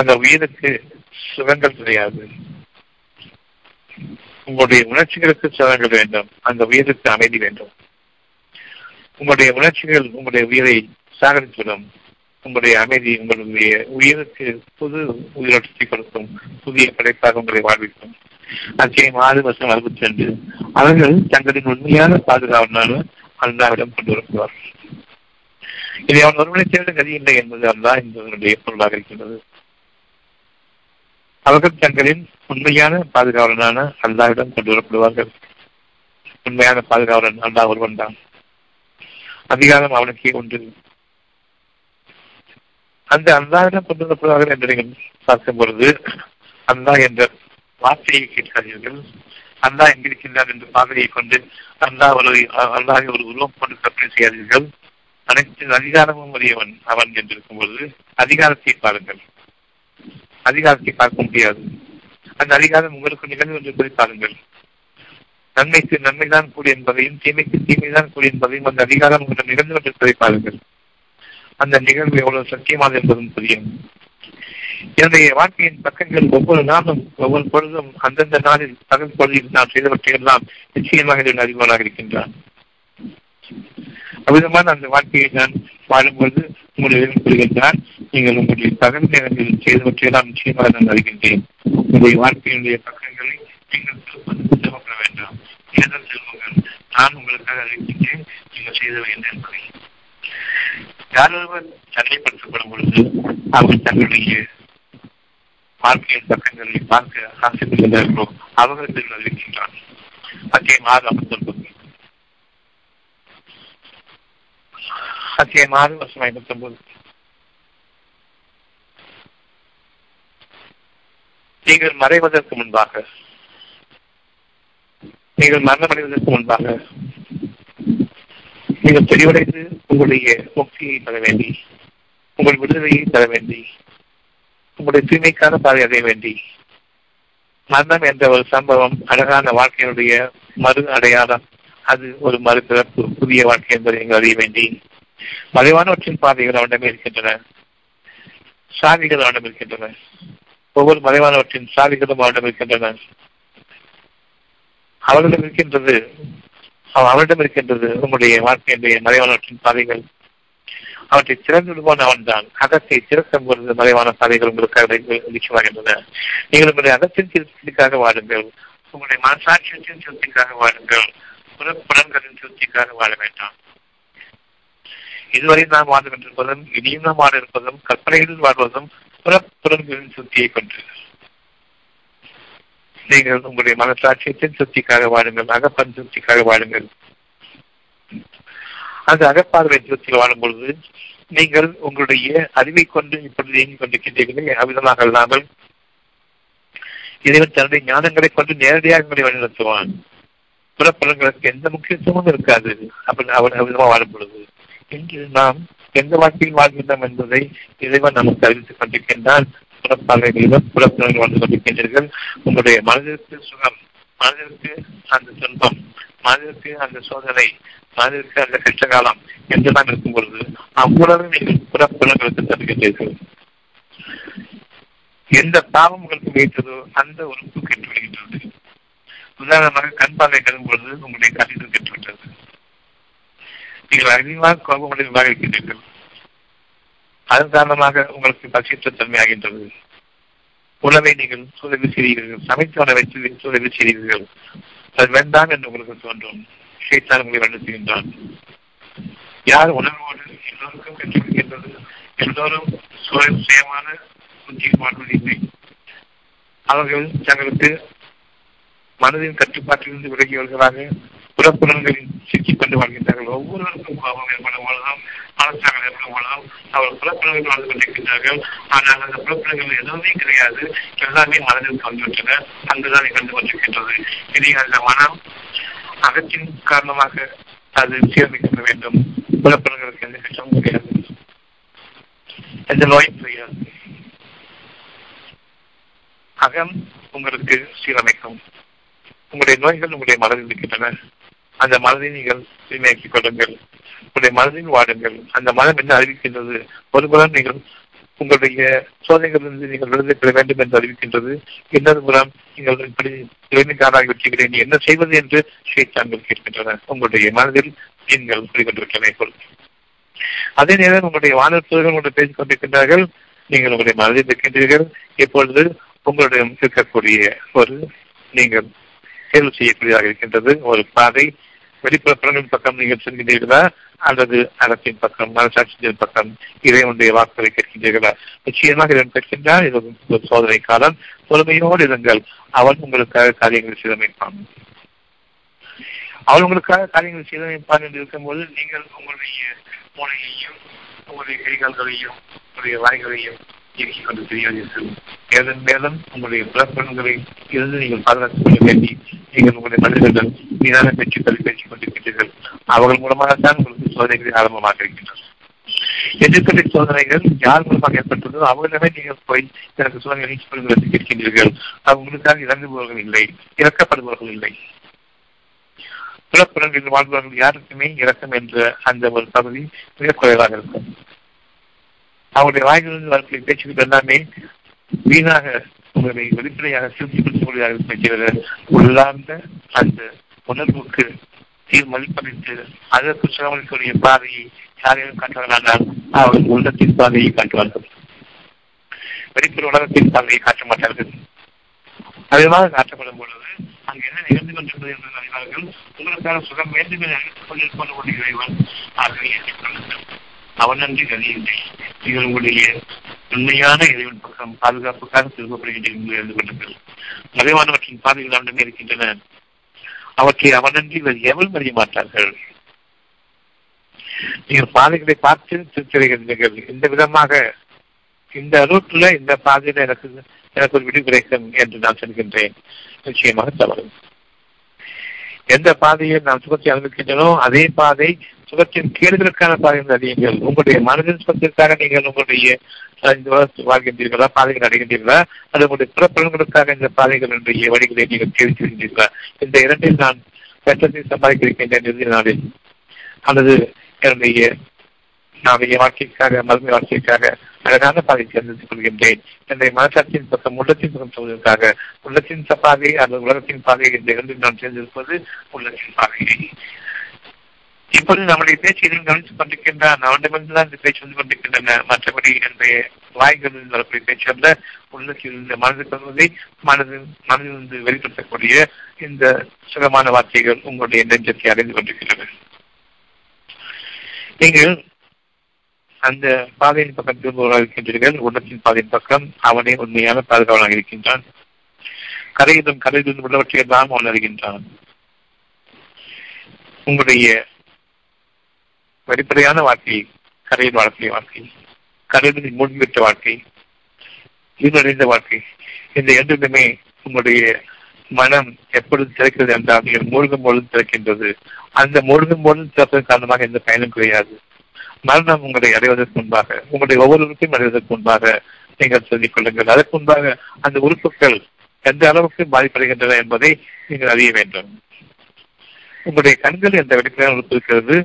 அந்த உயிருக்கு சுகங்கள் கிடையாது. உங்களுடைய உணர்ச்சிகளுக்கு சுகங்கள் வேண்டும். அந்த உயிருக்கு அமைதி வேண்டும். உங்களுடைய உணர்ச்சிகள் உங்களுடைய உயிரை சாகரித்துவிடும். உங்களுடைய அமைதி உங்களுடைய உயிருக்கு புது உயிரோட்டத்தை கொடுக்கும். புதிய படைப்பாக உங்களை வாழ்விக்கும். அச்சயம் 6 வருஷம் 62 அவர்கள் தங்களின் உண்மையான பாதுகாவலான அல்லாவிடம் கொண்டு வருகிறார். இதை அவன் ஒருவனை தேர்ந்த கதி இல்லை என்பது அல்லா என்பதனுடைய பொருளாக இருக்கின்றது. அவர்கள் தங்களின் உண்மையான பாதுகாவலனான அல்லாவிடம் கொண்டு வரப்படுவார்கள். உண்மையான பாதுகாவலன் அல்லா ஒருவன் தான். அதிகாரம் அவனுக்கே ஒன்று. அந்த அல்லாவிடம் கொண்டு வரப்படுவார்கள் என்று நீங்கள் பார்க்கும் பொழுது, அல்லா என்ற வார்த்தையை கேட்காதீர்கள். அல்லா எங்கிருக்கின்றார் என்ற பார்வையை கொண்டு அல்லாவை ஒரு உருவம் கொண்டு கற்பனை செய்யாதீர்கள். அனைத்து அதிகாரமும் உரியவன் அவன் என்றிருக்கும் பொழுது அதிகாரத்தை பாருங்கள். அதிகாரத்தை பார்க்க முடியாது. அந்த அதிகாரம் உங்களுக்கு நிகழ்வு என்று போய் பாருங்கள். நன்மைக்கு நன்மைதான் கூடி என்பதையும், தீமைக்கு தீமைதான் கூடி என்பதையும் அந்த அதிகாரம் உங்களுக்கு நிகழ்ந்து கொண்டிருப்பதை பாருங்கள். அந்த நிகழ்வு எவ்வளவு சத்தியமானது என்பதும் புரியும். என்னுடைய வாழ்க்கையின் பக்கங்கள் ஒவ்வொரு நாளும் ஒவ்வொரு பொழுதும் அந்தந்த நாளில் பகல் பொழுதில் நான் செய்தவற்றையெல்லாம் நிச்சயமாக இதில் அறிவானாக இருக்கின்றான். அவ்விதமான அந்த வாழ்க்கையை நான் வாழும்பொழுது உங்களுடைய புரிகின்றான். நீங்கள் உங்களுடைய பகல் நேரங்களில் செய்தவற்றையெல்லாம் நிச்சயமாக நான் அறிகின்றேன். உங்களுடைய வாழ்க்கையினுடைய பக்கங்களை நீங்கள் திருப்பப்பட வேண்டாம். ஏதோ செல்வங்கள் நான் உங்களுக்காக அறிவிக்கின்றேன். நீங்கள் செய்த வேண்டும் என்பதை யாரொருவர் சண்டைப்படுத்தப்படும் பொழுது அவர்கள் தங்களுடைய வாழ்க்கையின் பக்கங்களை பார்க்க ஆசைப்படுகிறார்களோ அவர்கள் அறிவிக்கின்றான். அத்தியாயம் 6 வருஷம் 59 நீங்கள் மறைவதற்கு முன்பாக, நீங்கள் மரணமடைவதற்கு முன்பாக நீங்கள் தெளிவடைந்து உங்களுடைய முக்தியை பெற வேண்டி, உங்கள் விடுதலையை பெற வேண்டி, உங்களுடைய தூய்மைக்கான பாதை அடைய வேண்டி, மரணம் என்ற ஒரு சம்பவம் அழகான வாழ்க்கையினுடைய மறு அடையாளம். அது ஒரு மறுபிறப்பு, புதிய வாழ்க்கை என்பதை நீங்கள் அறிய வேண்டி. மறைவானவற்றின் பாதைகள் அவனிடமே இருக்கின்றன. சாவிகள் அவனிடம் இருக்கின்றன. ஒவ்வொரு மறைவானவற்றின் சாவிகளும் அவனிடம் இருக்கின்றன. அவர்களிடம் இருக்கின்றது அவனிடம் இருக்கின்றது உங்களுடைய வாழ்க்கையினுடைய மறைவானவற்றின் பாதைகள். அவற்றை திறந்து விடுவான் அவன் தான். அகத்தை திறக்கும் பொழுது மறைவான பாதைகள் உங்களுக்காக நிச்சயமாகின்றன. நீங்கள் உங்களுடைய அகத்தின் திருப்திக்காக வாடுங்கள். உங்களுடைய மனசாட்சியத்தின் திருப்திக்காக வாடுங்கள். புலன்களின் திருப்திக்காக வாழ வேண்டாம். இதுவரை நாம் வாழ கொண்டிருப்பதும் இனியும் நாம் வாழ இருப்பதும் கற்பனைகளில் வாழ்வதும் புலன்களின் திருப்தியை கொண்டு. நீங்கள் உங்களுடைய மனசாட்சியத்தின் திருப்திக்காக வாழுங்கள். அகப்பன் திருப்திக்காக வாழுங்கள். அந்த அகப்பார்வை திருப்தியில் வாழும் பொழுது நீங்கள் உங்களுடைய அறிவை கொண்டு இப்பொழுது இயங்கிக் கொண்டிருக்கின்றீர்களே அவ்விதமாக இல்லாமல் இறைவன் தன்னுடைய ஞானங்களை கொண்டு நேரடியாக உங்களை வழிநடத்துவான். புறப்புலங்களுக்கு எந்த முக்கியத்துவமும் இருக்காது. அவன் அவ்விதமாக வாழும் பொழுது இன்று நாம் எந்த வாழ்க்கையில் வாழ்கின்றோம் என்பதை இறைவன் நமக்கு அறிவித்துக் கொண்டிருக்கின்றான். புறப்பார்வைகளிலும் புறப்புலங்கள் வாழ்ந்து கொண்டிருக்கின்றீர்கள். உங்களுடைய மனதிற்கு சுகம், மனதிற்கு அந்த துன்பம், மனதிற்கு அந்த சோதனை, மனதிற்கு அந்த கஷ்ட காலம் என்றெல்லாம் இருக்கும் பொழுது அவ்வளவு நீங்கள் புறப்புலங்களுக்கு தருகின்றீர்கள். எந்த பாவம் உங்களுக்கு கிடைத்ததோ அந்த உறுப்பு கெட்டு விடுகின்றது. உதாரணமாக கண் பார்வை கடும் பொழுது உங்களுடைய கண்ணீர் கெட்டுவிட்டது. நீங்கள் அதிகமாக கோபமடைவாக இருக்கின்றீர்கள். அதன் காரணமாக உங்களுக்கு பசியற்ற தன்மையாகின்றது. உணவை நீங்கள் சூழவி செய்கிறீர்கள். சமைத்த உணவை சூழவி செய்கிறீர்கள். அது வேண்டாம் என்று உங்களுக்கு தோன்றும். ஷைத்தான் உங்களை வலியுறுத்துகின்றான். யார் உணர்வோடு எல்லோருக்கும் கற்றுக் கொடுக்கின்றது, எல்லோரும் சுயமான புத்திக்கு மாற்றுவதில்லை. அவர்கள் தங்களுக்கு மனதின் கட்டுப்பாட்டிலிருந்து விலகியவர்களாக புறப்புலன்களில் சிக்கிக் கொண்டு வாழ்கின்றார்கள். ஒவ்வொருவருக்கும் பாவம் ஏற்பட போலதான், ஆலோசனை ஏற்பட போலதான் அவர்கள் புறப்புலன்கள் வாழ்ந்து கொண்டிருக்கின்றார்கள். ஆனால் அந்த புறப்புலன்கள் எதுவுமே கிடையாது, எல்லாமே மனதிற்கு வந்துவிட்டன, அங்குதான் நிகழ்ந்து கொண்டிருக்கின்றது. இதை அந்த மனம் அகத்தின் காரணமாக அது சீரமைக்கப்பட வேண்டும். புறப்புலன்களுக்கு எந்த கஷ்டமும் கிடையாது, எந்த நோயும் கிடையாது. அகம் உங்களுக்கு சீரமைக்கும். உங்களுடைய நோய்கள் உங்களுடைய மனதில் இருக்கின்றன. அந்த மனதை நீங்கள் சீர்மையாக்கிக் கொள்ளுங்கள். உங்களுடைய மனதில் வாடுங்கள். அந்த மனம் என்ன அறிவிக்கின்றது? ஒருபுறம் நீங்கள் உங்களுடைய சோதனைகளிலிருந்து நீங்கள் விடுதலை பெற வேண்டும் என்று அறிவிக்கின்றது. இன்னொரு புறம் நீங்கள் இப்படி இளைஞராக விட்டுகிறேன், என்ன செய்வது என்று சைத்தான் கேட்கின்றன. உங்களுடைய மனதில் நீங்கள் புரிகொண்டிருக்கிறீர்கள். அதே நேரம் உங்களுடைய வானத்தூர்கள் உங்களை பேசிக் கொண்டிருக்கின்றார்கள். நீங்கள் உங்களுடைய மனதில் இருக்கின்றீர்கள். இப்பொழுது உங்களிடம் இருக்கக்கூடிய ஒரு நீங்கள் தேர்வு செய்யக்கூடியதாக இருக்கின்றது ஒரு பாதை. வெளிப்புறங்களின் பக்கம் நீங்கள் செல்கின்றீர்களா அல்லது அரசின் பக்கம், மனசாட்சியின் பக்கம், இறைவனுடைய வாக்குகளை கேட்கின்றீர்களா? நிச்சயமாக இறைவன் கேட்கின்றால். இது ஒரு சோதனை காலம். பொறுமையோடு இருங்கள். அவன் உங்களுக்காக காரியங்களை சீரமைப்பான். அவன் உங்களுக்காக காரியங்களை சீரமைப்பான் என்று இருக்கும்போது நீங்கள் உங்களுடைய மூளையையும் உங்களுடைய கைகால்களையும் உங்களுடைய வாய்களையும் இயக்கிக் கொண்டு தெரியாதீர்கள். மேலும் மேலும் உங்களுடைய புறப்படங்களை இருந்து நீங்கள் பாதுகாத்துக் கொள்ள வேண்டி நீங்கள் உங்களுடைய மனிதர்கள் மீதான பேச்சுக்களை பேசிக் கொண்டிருக்கின்றீர்கள். அவர்கள் மூலமாகத்தான் உங்களுக்கு சோதனைகள் ஆரம்பமாக இருக்கின்றன. எதிர்கட்சி சோதனைகள் யார் மூலமாக ஏற்பட்டுள்ளதோ அவர்களிடமே நீங்கள் போய் எனக்கு சோதனை நீக்கப்படுகிறது கேட்கின்றீர்கள். அவங்களுக்காக இறங்குபவர்கள் இல்லை, இறக்கப்படுபவர்கள் இல்லை. புறப்புறங்களில் வாழ்பவர்கள் யாருக்குமே இறக்கம் என்ற அந்த ஒரு பகுதி மிக குறைவாக இருக்கும். அவருடைய வாயிலிருந்து அவர்களை பேச்சுக்கள் எல்லாமே வீணாக உங்களை வெளிப்படையாக சிறுத்தையாக பேசுகிற உள்ளார்ந்த அந்த உணர்வுக்கு மதிப்பளித்து அதற்கு சிரமளிக்கூடிய பாதையை யாரையும் காட்டுவார்களானால் அவர்கள் உள்ளத்தின் பாதையை காட்டுவார்கள். வெளிப்புற உலகத்தின் பாதையை காட்ட மாட்டார்கள். அதிகமாக காட்டப்படும் பொழுது அங்கு என்ன நிகழ்ந்து கொண்டிருப்பது என்று அறிவார்கள். உங்களுக்கான சுகம் வேண்டும் என அறிந்து கொண்டிருப்பது ஒரு இறைவன். ஆகவே ஏற்றுக்கொள்ளுங்கள். அவனன்றி கதியில்லை. நீங்கள் உங்களுடைய உண்மையான இறைவன் பக்கம் பாதுகாப்புக்காக திரும்பப்படுகின்றீர்கள். மறைவானவற்றின் பாதைகள் அவனுமே இருக்கின்றன. அவற்றை அவனன்றி எவரும் அறிய மாட்டார்கள். நீங்கள் பாதைகளை பார்த்து திருத்தறைகின்றீர்கள். இந்த விதமாக இந்த ரூட்ல இந்த பாதையில எனக்கு ஒரு விடுகிறைக்கும் என்று நான் சொல்கின்றேன். நிச்சயமாக தவறு. எந்த பாதையில் நாம் சுகத்தை அனுபவிக்கின்றனோ அதே பாதை சுகத்தின் கேடுதலுக்கான பாதைகள் அறியுங்கள். உங்களுடைய மனதின் சுகத்திற்காக நீங்கள் உங்களுடைய வாழ்கின்றீர்களா, பாதைகள் அடைகின்றீர்களா, அது உங்களுடைய பிறப்புலன்களுக்காக இந்த பாதைகள் என்ற வழிகளை நீங்கள் தெரிவித்து வருகின்றீர்களா? இந்த இரண்டில் நான் சட்டத்தை சம்பாதிக்க இருக்கின்றேன் இறுதி நாளில், அல்லது என்னுடைய நாளைய வாழ்க்கைக்காக, மருமை வாழ்க்கைக்காக அழகான பாதையை தேர்ந்தெடுத்துக் கொள்கின்றேன். என்னுடைய மனசாட்சியின் பக்கம், உள்ளத்தின் பக்கம் சொல்வதற்காக உள்ளத்தின் பாதையை அல்லது உலகத்தின் பாதையை இந்த இரண்டில் நான் தேர்ந்தெடுப்பது உள்ளத்தின் பாதையை. இப்போது நம்முடைய பேச்சு எதையும் கவனித்துக் கொண்டிருக்கின்றான். அவனிடமிருந்துதான் இந்த பேச்சு வந்து கொண்டிருக்கின்றன. மற்றபடி என்னுடைய வாய்களில் வரக்கூடிய பேச்சு அல்ல. உள்ளத்திலிருந்து மனதிற்கு வருவதை மனதிலிருந்து வெளிப்படுத்தக்கூடிய இந்த சுகமான வார்த்தைகள் உங்களுடைய நெஞ்சத்தை அடைந்து கொண்டிருக்கின்றன. நீங்கள் அந்த பாதையின் பக்கம் திரும்புவதாக இருக்கின்றீர்கள். உள்ளத்தின் பாதையின் பக்கம் அவனே உண்மையான பாதுகாவலாக இருக்கின்றான். கரையிலும் கரையிலிருந்து உள்ளவற்றை எல்லாம் அவன் அறிகின்றான். உங்களுடைய வெளிப்படையான வாழ்க்கை, கரையில் வாழக்கூடிய வாழ்க்கை, கரையில் மூழ்கிவிட்ட வாழ்க்கை, இருந்த வாழ்க்கை, இந்த இரண்டுமே உங்களுடைய மனம் எப்பொழுது திறக்கிறது என்றால் நீங்கள் மூழ்கும் பொழுது திறக்கின்றது. அந்த மூழ்கும் பொழுது திறப்பதன் காரணமாக எந்த பயனும் கிடையாது. மரணம் உங்களை அடைவதற்கு முன்பாக, உங்களுடைய ஒவ்வொருவருக்கும் அடைவதற்கு முன்பாக நீங்கள் சொல்லிக் கொள்ளுங்கள். அதற்கு முன்பாக அந்த உறுப்புகள் எந்த அளவுக்கு பாதிப்படைகின்றன என்பதை நீங்கள் அறிய வேண்டும். உங்களுடைய கண்கள் எந்த வெளிப்படையான உறுப்பு இருக்கிறது,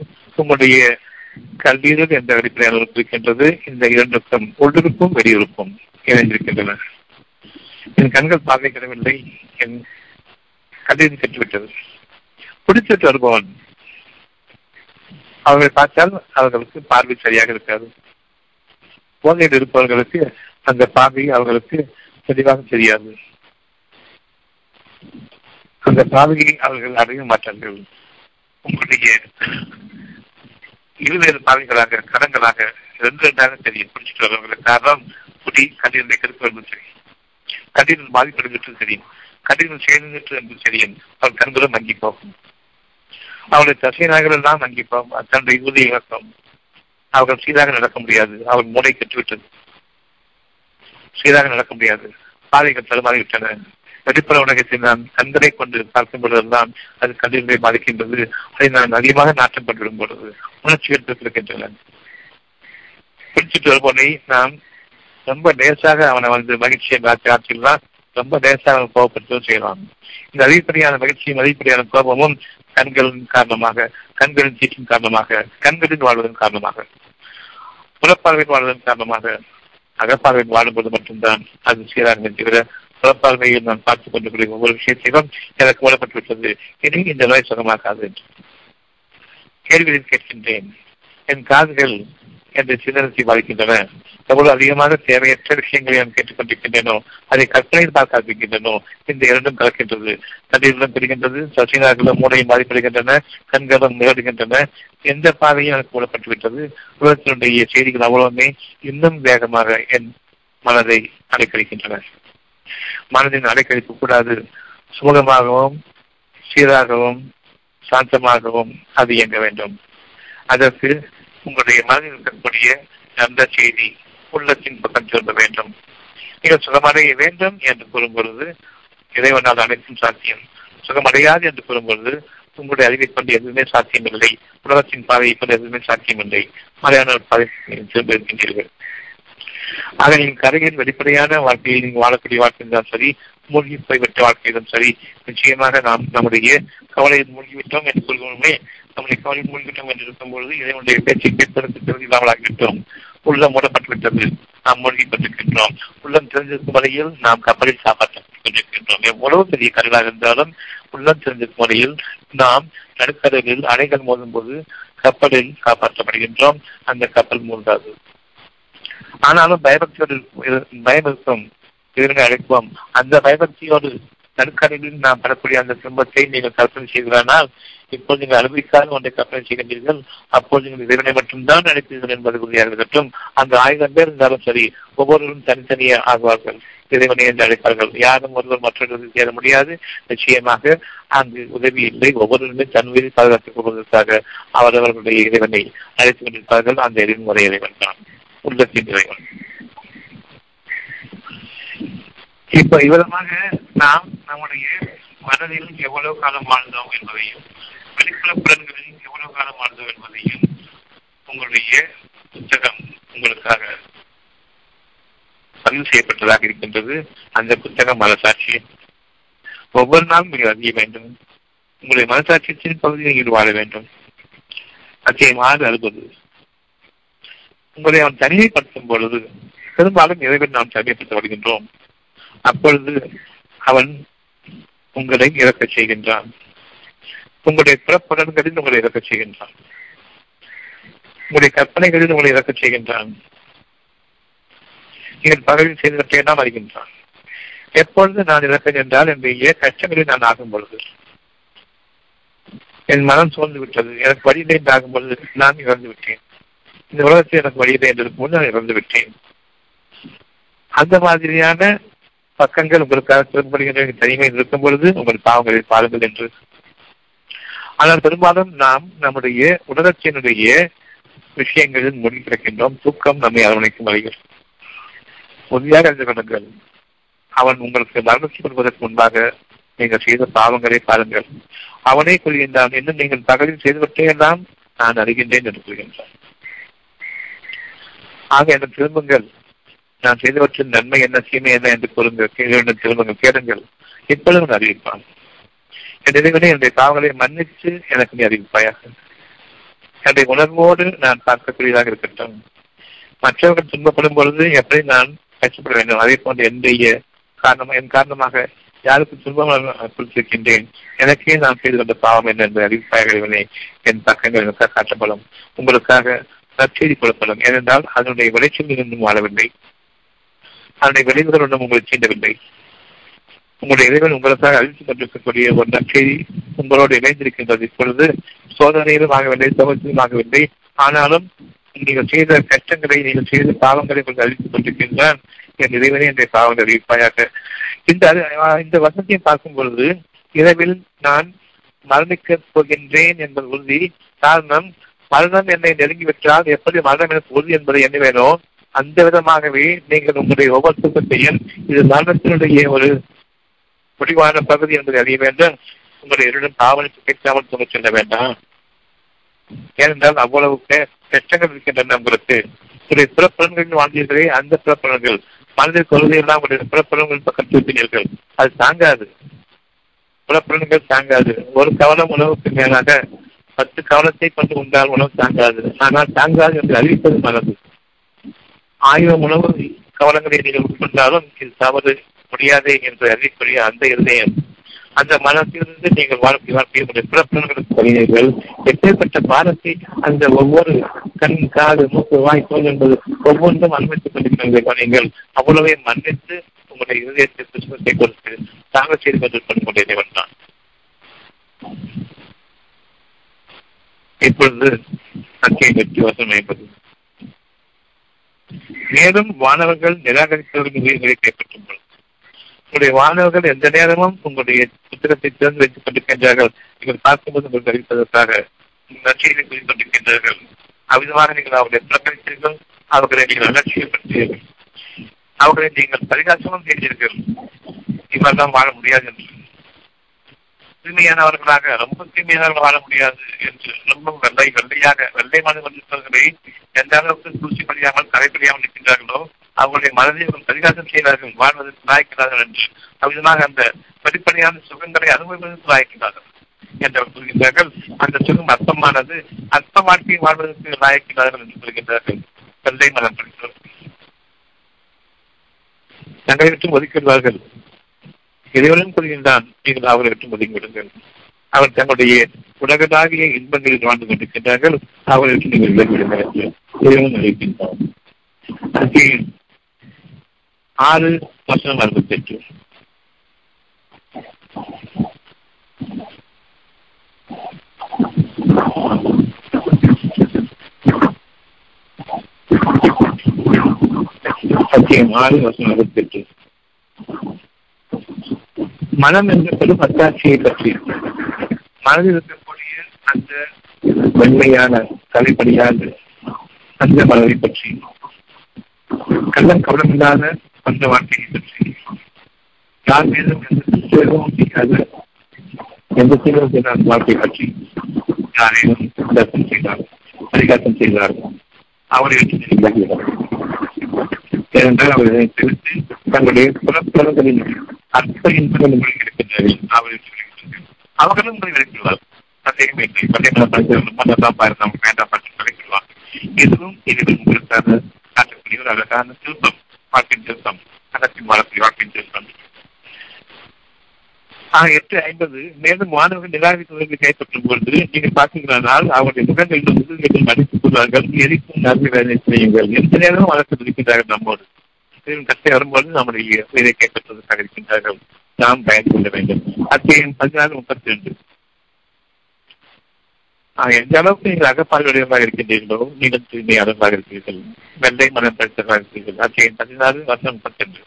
உங்களுடைய கல்லீரல் எந்த வெளிப்படையான உறுப்பு இருக்கின்றது, இந்த இரண்டுக்கும் உள்ளுறுப்பும் வெளியுறுப்பும் இணைந்திருக்கின்றன. என் கண்கள் பார்வை கிடவில்லை, என் கல்லீரல் கெட்டுவிட்டது. பிடிச்சிட்டு வருபவன் அவர்களை பார்த்தால் அவர்களுக்கு பார்வை சரியாக இருக்காது. போதையில் இருப்பவர்களுக்கு அந்த பார்வை அவர்களுக்கு தெளிவாக தெரியாது. அந்த பார்வையை அவர்கள் அடைய மாட்டார்கள். உங்களுடைய இருவேறு பார்வைகளாக, கடன்களாக ரெண்டு ரெண்டாக தெரியும். பிடிச்சிட்டு வரவர்களுக்கு காரணம் பற்றி கதிரனுடைய கருத்து என்பது தெரியும். கதிரன் பாதிப்படைந்தது தெரியும். கதிரன் சேர்ந்தது என்பது தெரியும். அவன் கண்களும் வங்கி போகும். அவருடைய தசைநாயகர்கள் எல்லாம் வங்கி போகும். தன்னுடைய இறுதி இழக்கம். அவர்கள் சீராக நடக்க முடியாது. அவள் மூளை கற்றுவிட்டது. சீராக நடக்க முடியாது. பாதைகள் தடுமாறிவிட்டன. வெளிப்புற உலகத்தை நான் கண்களை கொண்டு பார்க்கும் பொழுதுதான் அது கதிரனை பாதிக்கின்றது. அதை நான் அதிகமாக நாட்டப்பட்டு விடும் பொழுது உணர்ச்சிகள் பெற்றிருக்கின்றன. குறிச்சிட்டு வருபவனை நாம் ரொம்ப லேசாக அவனை வந்து மகிழ்ச்சியை ஆட்சியெல்லாம் ரொம்ப லேசாக கோபப்படுத்தவும் செய்யலாம். இந்த அதிகப்படியான மகிழ்ச்சியும் அதிகப்படியான கோபமும் கண்களின் காரணமாக, கண்களின் சீற்றின் காரணமாக, கண்களின் வாழ்வதன் காரணமாக, புறப்பார்வையில் வாழ்வதன் காரணமாக. அகப்பார்வையில் வாழும்போது மட்டும்தான் அது சீராக தவிர புறப்பார்வையில் நான் பார்த்துக் கொண்டிருக்கிற ஒவ்வொரு விஷயத்தையும் எனக்கு மூடப்பட்டுவிட்டது. இனி இந்த நோய் சுகமாக்காது என்று கேள்வியில் கேட்கின்றேன். என் காதுகள் என்று சிந்தனத்தை பாதிக்கின்றன. எவ்வளவு அதிகமாக தேவையற்ற விஷயங்களை நான் கேட்டுக்கொண்டிருக்கின்றனோ, அதை கற்பனையில் பார்க்கின்றனோ, இந்த இரண்டும் கலக்கின்றது. கதிரிலும் பெறுகின்றது, சசினார்களும் மூளையும் பாதிப்படுகின்றன, கண்களும் நிகழ்கின்றன. எந்த பாதையும் எனக்கு மூடப்பட்டுவிட்டது. உலகத்தினுடைய செய்திகள் அவ்வளவுமே இன்னும் வேகமாக என் மனதை அலைக்கழிக்கின்றன. மனதின் அலைக்கழிப்பு கூடாது. சுமூகமாகவும் சீராகவும் சாந்தமாகவும் அது இயங்க வேண்டும். அதற்கு உங்களுடைய மனதில் இருக்கக்கூடிய அந்த செய்தி உள்ளத்தின் பக்கம் சொல்ல வேண்டும். நீங்கள் சுகமடைய வேண்டும் என்று கூறும் பொழுது இறைவனால் அனைத்தும் சாத்தியம். சுகமடையாது என்று கூறும் பொழுது உங்களுடைய அறிவை கொண்டு எதுவுமே சாத்தியமில்லை. உலகத்தின் பாதையை கொண்டு எதுவுமே சாத்தியமில்லை. மலையான பாதையை திரும்ப இருக்கின்றீர்கள். ஆக நீங்கள் கரையில் வெளிப்படையான வாழ்க்கையை நீங்கள் வாழக்கூடிய வாழ்க்கையில்தான் சரி, மூழ்கி போய்விட்ட வாழ்க்கையிலும் சரி, நிச்சயமாக நாம் நம்முடைய கவலையில் மூழ்கிவிட்டோம் என்று சொல்கிறோமே. நம்முடைய கவலையில் மூழ்கிவிட்டோம் என்று இருக்கும்பொழுது இதனுடைய பேச்சை கேட்பதற்கு திறந்து இல்லாமலாகிவிட்டோம். உள்ளம் மூடப்பட்டுவிட்டது. நாம் மூழ்கி கொண்டிருக்கின்றோம். உள்ளம் தெரிஞ்சிருக்கும் வரையில் நாம் கப்பலில் காப்பாற்றப்பட்டுக் கொண்டிருக்கின்றோம். எவ்வளவு பெரிய கடலாக இருந்தாலும் உள்ளம் தெரிஞ்சிருக்கும் வரையில் நாம் நடுக்கடலில் அணைகள் மோதும் போது கப்பலில் காப்பாற்றப்படுகின்றோம். அந்த கப்பல் மூழ்காது. ஆனாலும் பயபக்தியோடு பயம் இருக்கும். இதனை அழைப்போம். அந்த பயபக்தியோடு நடுக்கடலில் நாம் பெறக்கூடிய அந்த துன்பத்தை நீங்கள் கற்பனை செய்கிறானால், இப்போது நீங்கள் அனுபவிக்காத ஒன்றை கற்பனை செய்கின்றீர்கள். அப்போது நீங்கள் இதனை மட்டும்தான் நினைப்பீர்கள் என்பது உறுதியாக இருக்கட்டும். அந்த 1000 பேர் இருந்தாலும் சரி, ஒவ்வொருவரும் தனித்தனியே ஆகுவார்கள். இறைவனை என்று அழைப்பார்கள். யாரும் ஒருவர் மற்றவர்கள் சேர முடியாது. நிச்சயமாக அங்கு உதவி இல்லை. ஒவ்வொருவருமே தன் உயிரை பாதுகாத்துக் கொள்வதற்காக அவரவர்களுடைய இறைவனை அழைத்துக் கொண்டிருப்பார்கள். அந்த எதிர்முறை இறைவன் தான் உள்ளத்தின் இறைவன். இப்ப இவ்விதமாக நாம் நம்முடைய மனதில் எவ்வளவு காலம் வாழ்ந்தோம் என்பதையும், வெளிப்புற புலன்களில் எவ்வளவு காலம் வாழ்ந்தோம் என்பதையும் உங்களுடைய புத்தகம் உங்களுக்காக பதிவு செய்யப்பட்டதாக இருக்கின்றது. அந்த புத்தகம் மனசாட்சி. ஒவ்வொரு நாளும் நீங்கள் அறிய வேண்டும். உங்களுடைய மனசாட்சியத்தின் பகுதியில் நீங்கள் வாழ வேண்டும். அத்தியமாக அறுபது உங்களை அவன் தனிமைப்படுத்தும் பொழுது பெரும்பாலும் இறைவன் நாம் தனிமைப்படுத்தப்படுகின்றோம். அப்பொழுது அவன் உங்களை இறக்க செய்கின்றான். உங்களுடைய புறப்படன்களில் உங்களை இறக்க செய்கின்றான். உங்களுடைய கற்பனைகளில் உங்களை இறக்க செய்கின்றான். நீங்கள் பகலில் செய்தவற்றை நாம் அறிகின்றான். எப்பொழுது நான் இறப்பேன் என்றால் என்னுடைய கஷ்டங்களில் நான் ஆகும் பொழுது, என் மனம் சோர்ந்து விட்டது, எனக்கு வழியிலே என்று ஆகும் பொழுது நான் இறந்து விட்டேன். இந்த உலகத்தில் எனக்கு வழியிலே என்றதுக்கு முன் நான் இறந்து விட்டேன். அந்த மாதிரியான பக்கங்கள் உங்களுக்காக திரும்பப்படுகின்ற தனிமையில் இருக்கும் பொழுது உங்கள் பாவங்களை பாருங்கள் என்று. ஆனால் பெரும்பாலும் நாம் நம்முடைய உலகத்தினுடைய விஷயங்களில் மூழ்கி கிடக்கின்றோம். தூக்கம் நம்மை அரவணைக்கும் வகையில் உறுதியாக அறிந்து கொள்ளுங்கள். அவன் உங்களுக்கு மரணத்தை கொடுப்பதற்கு முன்பாக நீங்கள் செய்த பாவங்களை பாருங்கள். அவனே கொள்கின்றான். இன்னும் நீங்கள் பகலில் செய்துவிட்டேயெல்லாம் நான் அறிகின்றேன் என்று கூறுகின்றான். ஆக என்னை திரும்புங்கள். நான் செய்தவற்றின் நன்மை என்ன, தீமை என்ன என்று கூறுங்கள். திரும்பங்கள், கேளுங்கள். இப்பொழுது அறிவிப்பான். என் இறைவனை, என்னுடைய பாவங்களை மன்னித்து எனக்கு நீ அறிவிப்பாயாக. என்னுடைய உணர்வோடு நான் பார்க்கக்கூடியதாக இருக்கட்டும். மற்றவர்கள் துன்பப்படும் பொழுது எப்படி நான் கஷ்டப்பட வேண்டும், அதே போன்ற என்னுடைய என் காரணமாக யாருக்கு துன்பம் குறித்திருக்கின்றேன், எனக்கே நான் செய்து கொண்ட பாவம் என்ன என்பதை அறிவிப்பாக இறைவனை. என் பக்கங்கள் எனக்காக காட்டப்படும். உங்களுக்காக நற்செய்தி கொடுப்படும். ஏனென்றால் அதனுடைய விளைச்சல் இன்னும் வாழவில்லை. அதனை விளைவுகளுடன் உங்களை சீண்டவில்லை. உங்களுடைய இறைவன் உங்களுக்காக அறிவித்துக் கொண்டிருக்கக்கூடிய ஒரு நற்செய்தி உங்களோடு இணைந்திருக்கின்றது. இப்பொழுது சோதனையிலும் ஆகவில்லை, சோகத்திலும் ஆகவில்லை. ஆனாலும் நீங்கள் செய்த கஷ்டங்களை, நீங்கள் செய்த பாவங்களை அறிவித்துக் கொண்டிருக்கின்றான். என் இறைவனே என்ற பாவம் அறிவிப்பாயாக. இந்த வசதியை பார்க்கும் பொழுது இரவில் நான் மரணிக்க போகின்றேன் என்பது உறுதி. காரணம், மரணம் என்னை நெருங்கிவிட்டால் எப்படி மரணம் எனக்கு உறுதி என்பதை எண்ணுவேனோ அந்த விதமாகவே நீங்கள் உங்களுடைய ஒவ்வொரு தூக்கத்தையும் இது மரணத்தினுடைய ஒரு முடிவான பகுதி என்பதை அறிய வேண்டும். உங்களுடைய எருடன் காவலுக்கு கேட்காமல் தூங்க செல்ல வேண்டாம். ஏனென்றால் அவ்வளவுக்கு கஷ்டங்கள் இருக்கின்றன. உங்களுக்கு உங்களுடைய புறப்பலன்களில் வாழ்ந்தீர்களே, அந்த புறப்பலன்கள் மனதில் கொள்வதையெல்லாம் உங்களுடைய புறப்பலன்கள் பக்கம் தூக்கினீர்கள். அது தாங்காது, புலப்பலன்கள் தாங்காது. ஒரு கவனம் உணவுக்கு மேலாக 10 கவனத்தை கொண்டு உண்டால் உணவு தாங்காது. ஆனால் தாங்காது என்று அறிவிப்பது மனது. 1000 உணவு கவனங்களை நீங்கள் உட்கொண்டாலும் இது தவறு முடியாது என்று அறிவிக்கூடிய அந்த இருதயம், அந்த மனத்திலிருந்து நீங்கள் வாழ்க்கை வாழ்க்கையை புலப்பலன்களுக்கு கொள்கிறீர்கள். எப்பேற்பட்ட பாரத்தை அந்த ஒவ்வொரு கண், காது, மூக்கு, வாய், தோல் என்பது ஒவ்வொன்றும் அனுமதித்துக் கொண்டிருக்கின்ற நீங்கள் அவ்வளவே மன்னித்து உங்களுடைய இருதயத்தை கிறிஸ்துவத்தை கொடுத்து தாங்க செய்து கொண்டிருப்பது இறைவன் தான். இப்பொழுது மேலும் வானவர்கள் நிராகரித்தவர்கள் உங்களுடைய வானவர்கள் எந்த நேரமும் உங்களுடைய புத்தகத்தை திறந்து வைத்துக் கொண்டிருக்கின்றார்கள். நீங்கள் பார்க்கும்போது உங்களுக்கு அறிவிப்பதற்காக நட்சியை புரிந்து கொண்டிருக்கின்றார்கள். அவ்விதமாக நீங்கள் அவர்களை புறக்கணித்தீர்கள். அவர்களை நீங்கள் அலட்சியப்படுத்தீர்கள். அவர்களை நீங்கள் பரிகாசமும் செய்தீர்கள். இவரெல்லாம் வாழ முடியாது என்று, தூய்மையானவர்களாக ரொம்ப தூய்மையானவர்கள் வாழ முடியாது என்று, ரொம்ப வெள்ளை மனதில் எந்த அளவுக்கு தூசி படியாமல் கரைப்படியாமல் இருக்கின்றார்களோ அவர்களுடைய மனதை பரிகாசம் செய்வார்கள், வாழ்வதற்கு லாய்க்கிறார்கள் என்று. அவ்விதமாக அந்த படிப்படியான சுகங்களை அனுபவிப்பதற்கு லாய்க்கிறார்கள் என்று அவர் கூறுகின்றார்கள். அந்த சுகம் அர்த்தமானது, அர்த்த வாழ்க்கையை வாழ்வதற்கு லாய்க்கிறார்கள் என்று கூறுகின்றார்கள். வெள்ளை மனம் படித்தவர்கள் தங்களை விட்டு ஒதுக்கிடுவார்கள். எதைவரும் கூறுகின்றான், நீங்கள் அவரை விட்டு ஒதுங்கிவிடுங்கள். அவர் தங்களுடைய உலகளாவிய இன்பங்களில் வாழ்ந்து கொண்டிருக்கின்றார்கள். அவரை விட்டு நீங்கள் விலகிவிடுங்கள். இறைவன் அறிவிக்கின்றான். 6:68 6:68 மனம் என்ற பெரும் அத்தாட்சியை பற்றி, மனதில் இருக்கக்கூடிய அந்த வெண்மையான கலைப்படியாத அந்த மனதை பற்றி, கள்ளம் கவனம் இல்லாத அந்த வாழ்க்கையை பற்றி, யார் மீதும் எந்த சேதமும் செய்யாத எந்த சேதமும் செய்யாத வாழ்க்கை பற்றி யாரையும் தர்சனம் செய்தார்கள், பரிகாசம் செய்தார்கள். அவரை வச்சு விலகிறார்கள். ஏனென்றால் அவர்களை தெரிவித்து தங்களுடைய புறப்பலன்களின் அற்ப இன்பங்கள் உங்களுக்கு இருக்கின்றன. அவரை அவர்களும் உங்களை விளக்கிடுவார். இதுவும் இனிமேல் உங்களுக்காக காட்டக்கூடிய ஒரு அழகான திருப்பம், வாழ்க்கை திருப்பம், கணக்கின் வளர்ச்சி, வாழ்க்கை திருப்பம். 8:50 மேலும் மாணவர்கள் நிராகரித்தவர்களை கைப்பற்றும் பொழுது நீங்கள் பார்க்கின்றனால் அவருடைய முகங்களிலும் முதுகிலும் அடித்துக் கொள்வார்கள். எரிக்கும் நன்மை வேலை செய்யுங்கள். எந்த நேரமும் வளர்த்து இருக்கின்றார்கள். நம்மோடு கட்டை வரும்போது நம்முடைய உயிரை கைப்பற்றுவதற்காக இருக்கின்றார்கள். நாம் பயந்து கொள்ள வேண்டும். 14:32 எந்த அளவுக்கு நீங்கள் அகப்பார்வையுடையவராக இருக்கின்றீர்களோ நீங்கள் தூய்மை அளவாக இருக்கிறீர்கள், வெள்ளை மனம் படுத்தவராக இருக்கிறீர்கள். 14:16-32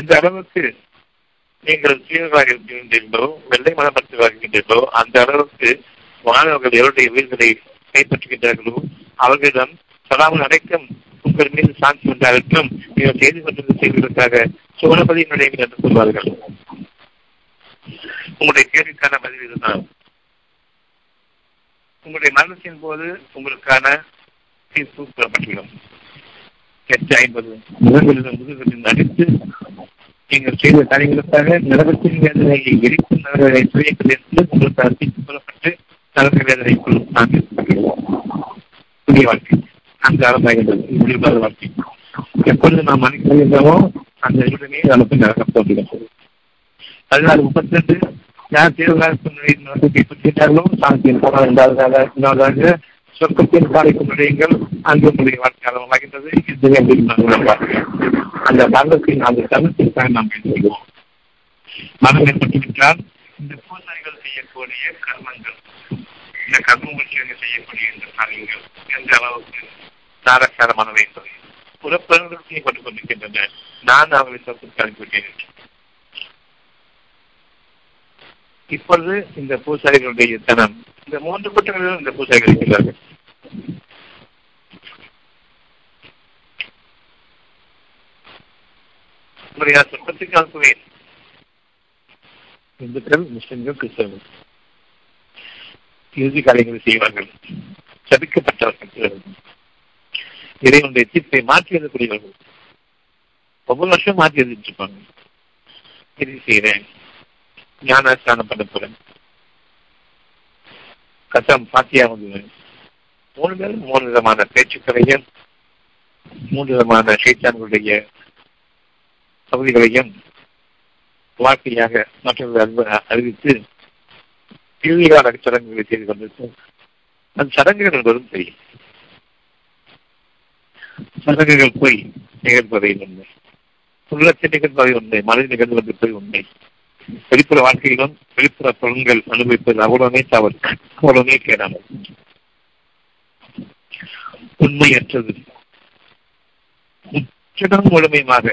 எந்த அளவுக்கு நீங்கள் தீவிரமாக இருக்கின்றீர்களோ, வெள்ளை மனப்படுத்தவராக இருக்கின்றீர்களோ அந்த அளவுக்கு மாணவர்கள் எவருடைய உயிர்களை கைப்பற்றுகின்றார்களோ அவர்களிடம் சொல்லாமல் அடைக்கும் உங்கள் மீது சாட்சி உண்டாகட்டும். நீங்கள் செய்து கொண்டிருந்த செய்வதற்காக சோழபதி நுழைவு என்று கூறுவார்கள். உங்களுடைய கேள்விக்கான பதிவு இதுதான். உங்களுடைய மரணத்தின் போது உங்களுக்கான தீர்ப்பு கூறப்பட்டுள்ளோம். 8:50 முகங்களின் அடித்து நீங்கள் செய்த காரியங்களுக்காக நரகத்தின் வேதனையை எரிக்கும் நரகங்களை துறையங்கள் என்று உங்களுக்கு அர்ப்பித்துக் கொள்ளப்பட்டு நரக வேதனைக்குள் நாம் புதிய வாழ்க்கை அங்கு ஆரம்பமாகின்றது. இயல்பாக வாழ்க்கை எப்பொழுது நாம் அனுப்பிடுகின்றோமோ அந்த உடனே நமக்கு நரகம் தோன்றுகிறது. 14:32 யார் தேர்தலாளர் நோக்கத்தை பெறுகின்றார்களோ சாந்தியின் போனால் இரண்டாவதாக சொர்க்கத்தின் காலைக்கும் நுழையுங்கள். அங்கு உங்களுடைய வாழ்க்கை ஆரம்பமாகின்றது. இதுவே அந்த மரணத்தின் அந்த தருணத்திற்காக நாம் எழுதுகிறோம். மரணம் ஏற்பட்டுவிட்டால் இந்த பூசாரிகள் செய்யக்கூடிய கர்மங்கள், இந்த கர்ம முயற்சியாக செய்யக்கூடிய இந்த காரியங்கள் எந்த அளவுக்கு தாரக்காரமானவை என்பதை புறப்பரங்கள் செய்யப்பட்டுக் கொண்டிருக்கின்றன. நான் அவர்களை தப்பு அனுப்பிவிட்டேன். இப்பொழுது இந்த பூசாரிகளுடைய தனம், இந்த மூன்று குற்றங்களிலும் இந்த பூசாரிகள் இருக்கிறார்கள். சொர்க்கத்துக்கு அனுப்புவேன். இந்துக்கள், முஸ்லிம்கள், கிறிஸ்தவர்கள் இறுதி காரியங்களை செய்வார்கள். சபிக்கப்பட்டவர்கள், இறைவனுடைய தீர்ப்பை மாற்றி எழுதக்கூடியவர்கள். ஒவ்வொரு வருஷம் மாற்றி எழுதிப்பாங்க. இறுதி செய்கிறேன், ஞானஸ்தானம் பண்ண போறேன், கசம் பாத்தியா வந்துடுவேன். மூணு பேரும் மூணு விதமான பேச்சுக்களையும் மூன்று விதமான சைத்தான்களுடைய பகுதிகளையும் வாழ்க்கையாக மற்றவர்கள் அறிவித்து இறுதியாக சடங்குகளை செய்து கொண்டிருக்கும். அந்த சடங்குகள் என்பதும் தெரியும். சடங்குகள் போய் நிகழ்பவை உண்மை, உள்ளத்தில் நிகழ்பவை உண்மை, மனதில் நிகழ்ந்து வந்திருப்பது உண்மை. வெளிப்புற வாழ்க்கையிலும் வெளிப்புற பொருள்கள் அனுபவிப்பது அவ்வளவுமே தவறு, அவ்வளவுமே கேடாமல் உண்மையற்றது, முற்றிலும் முழுமையாக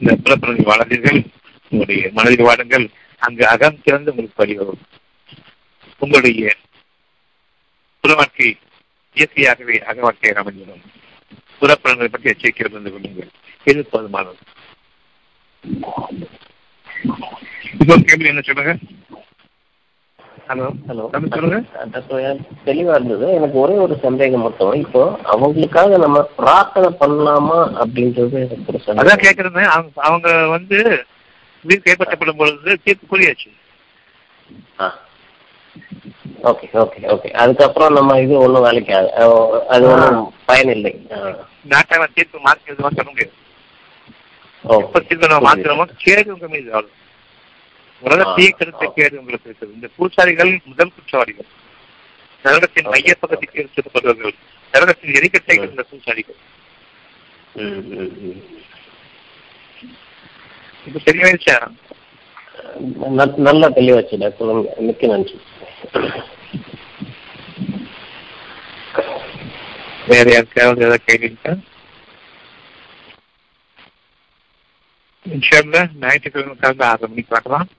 இந்த புறப்பொருளில் வாழாதீர்கள். உங்களுடைய மனதில் வாடுங்கள். அங்கு அகம் திறந்து உங்களுக்கு வழிவரும். உங்களுடைய புற வாழ்க்கை இயற்கையாகவே அக வாழ்க்கையை அமைந்துள்ளோம். புறப்பொருளை பற்றி எச்சரிக்கிறது என்று கொள்ளுங்கள். இது போதுமானது. என்ன சொல்லுங்க? தெளிவா இருந்தது. எனக்கு ஒரே ஒரு சந்தேகம் மட்டும். இப்போ அவங்களுக்காக நம்ம பிரார்த்தனை பண்ணலாமா அப்படின்றது அதான் கேக்குறேன். அவங்க வந்து கைப்பற்றப்படும் பொழுது தீர்ப்பு கூறியாச்சு. Okay okay okay. அதுக்கப்புறம் நம்ம இது ஒன்றும் வேலைக்கு அது ஒன்றும் பயன் இல்லை. நாட்டாக தீர்ப்பு மாற்றியது சொல்ல முடியாது. பூசாரிகள் முதல் குற்றவாளிகள், நரகத்தின் மையப்பகுதிக்கு எடுத்துக்கொள்வார்கள், நரகத்தின் எரிக்கட்டை இருந்த பூசாரிகள். இப்ப தெளிவாயிடுச்சா? நல்லா தெளிவாச்சு. மிக்க நன்றி. வேற யாருக்காவது ஏதாவது கேள்விக்கா? இன்ஷா அல்லாஹ் ஞாயிற்றுக்கிழமை காலையில் 6 மணிக்கு பார்க்கலாம்.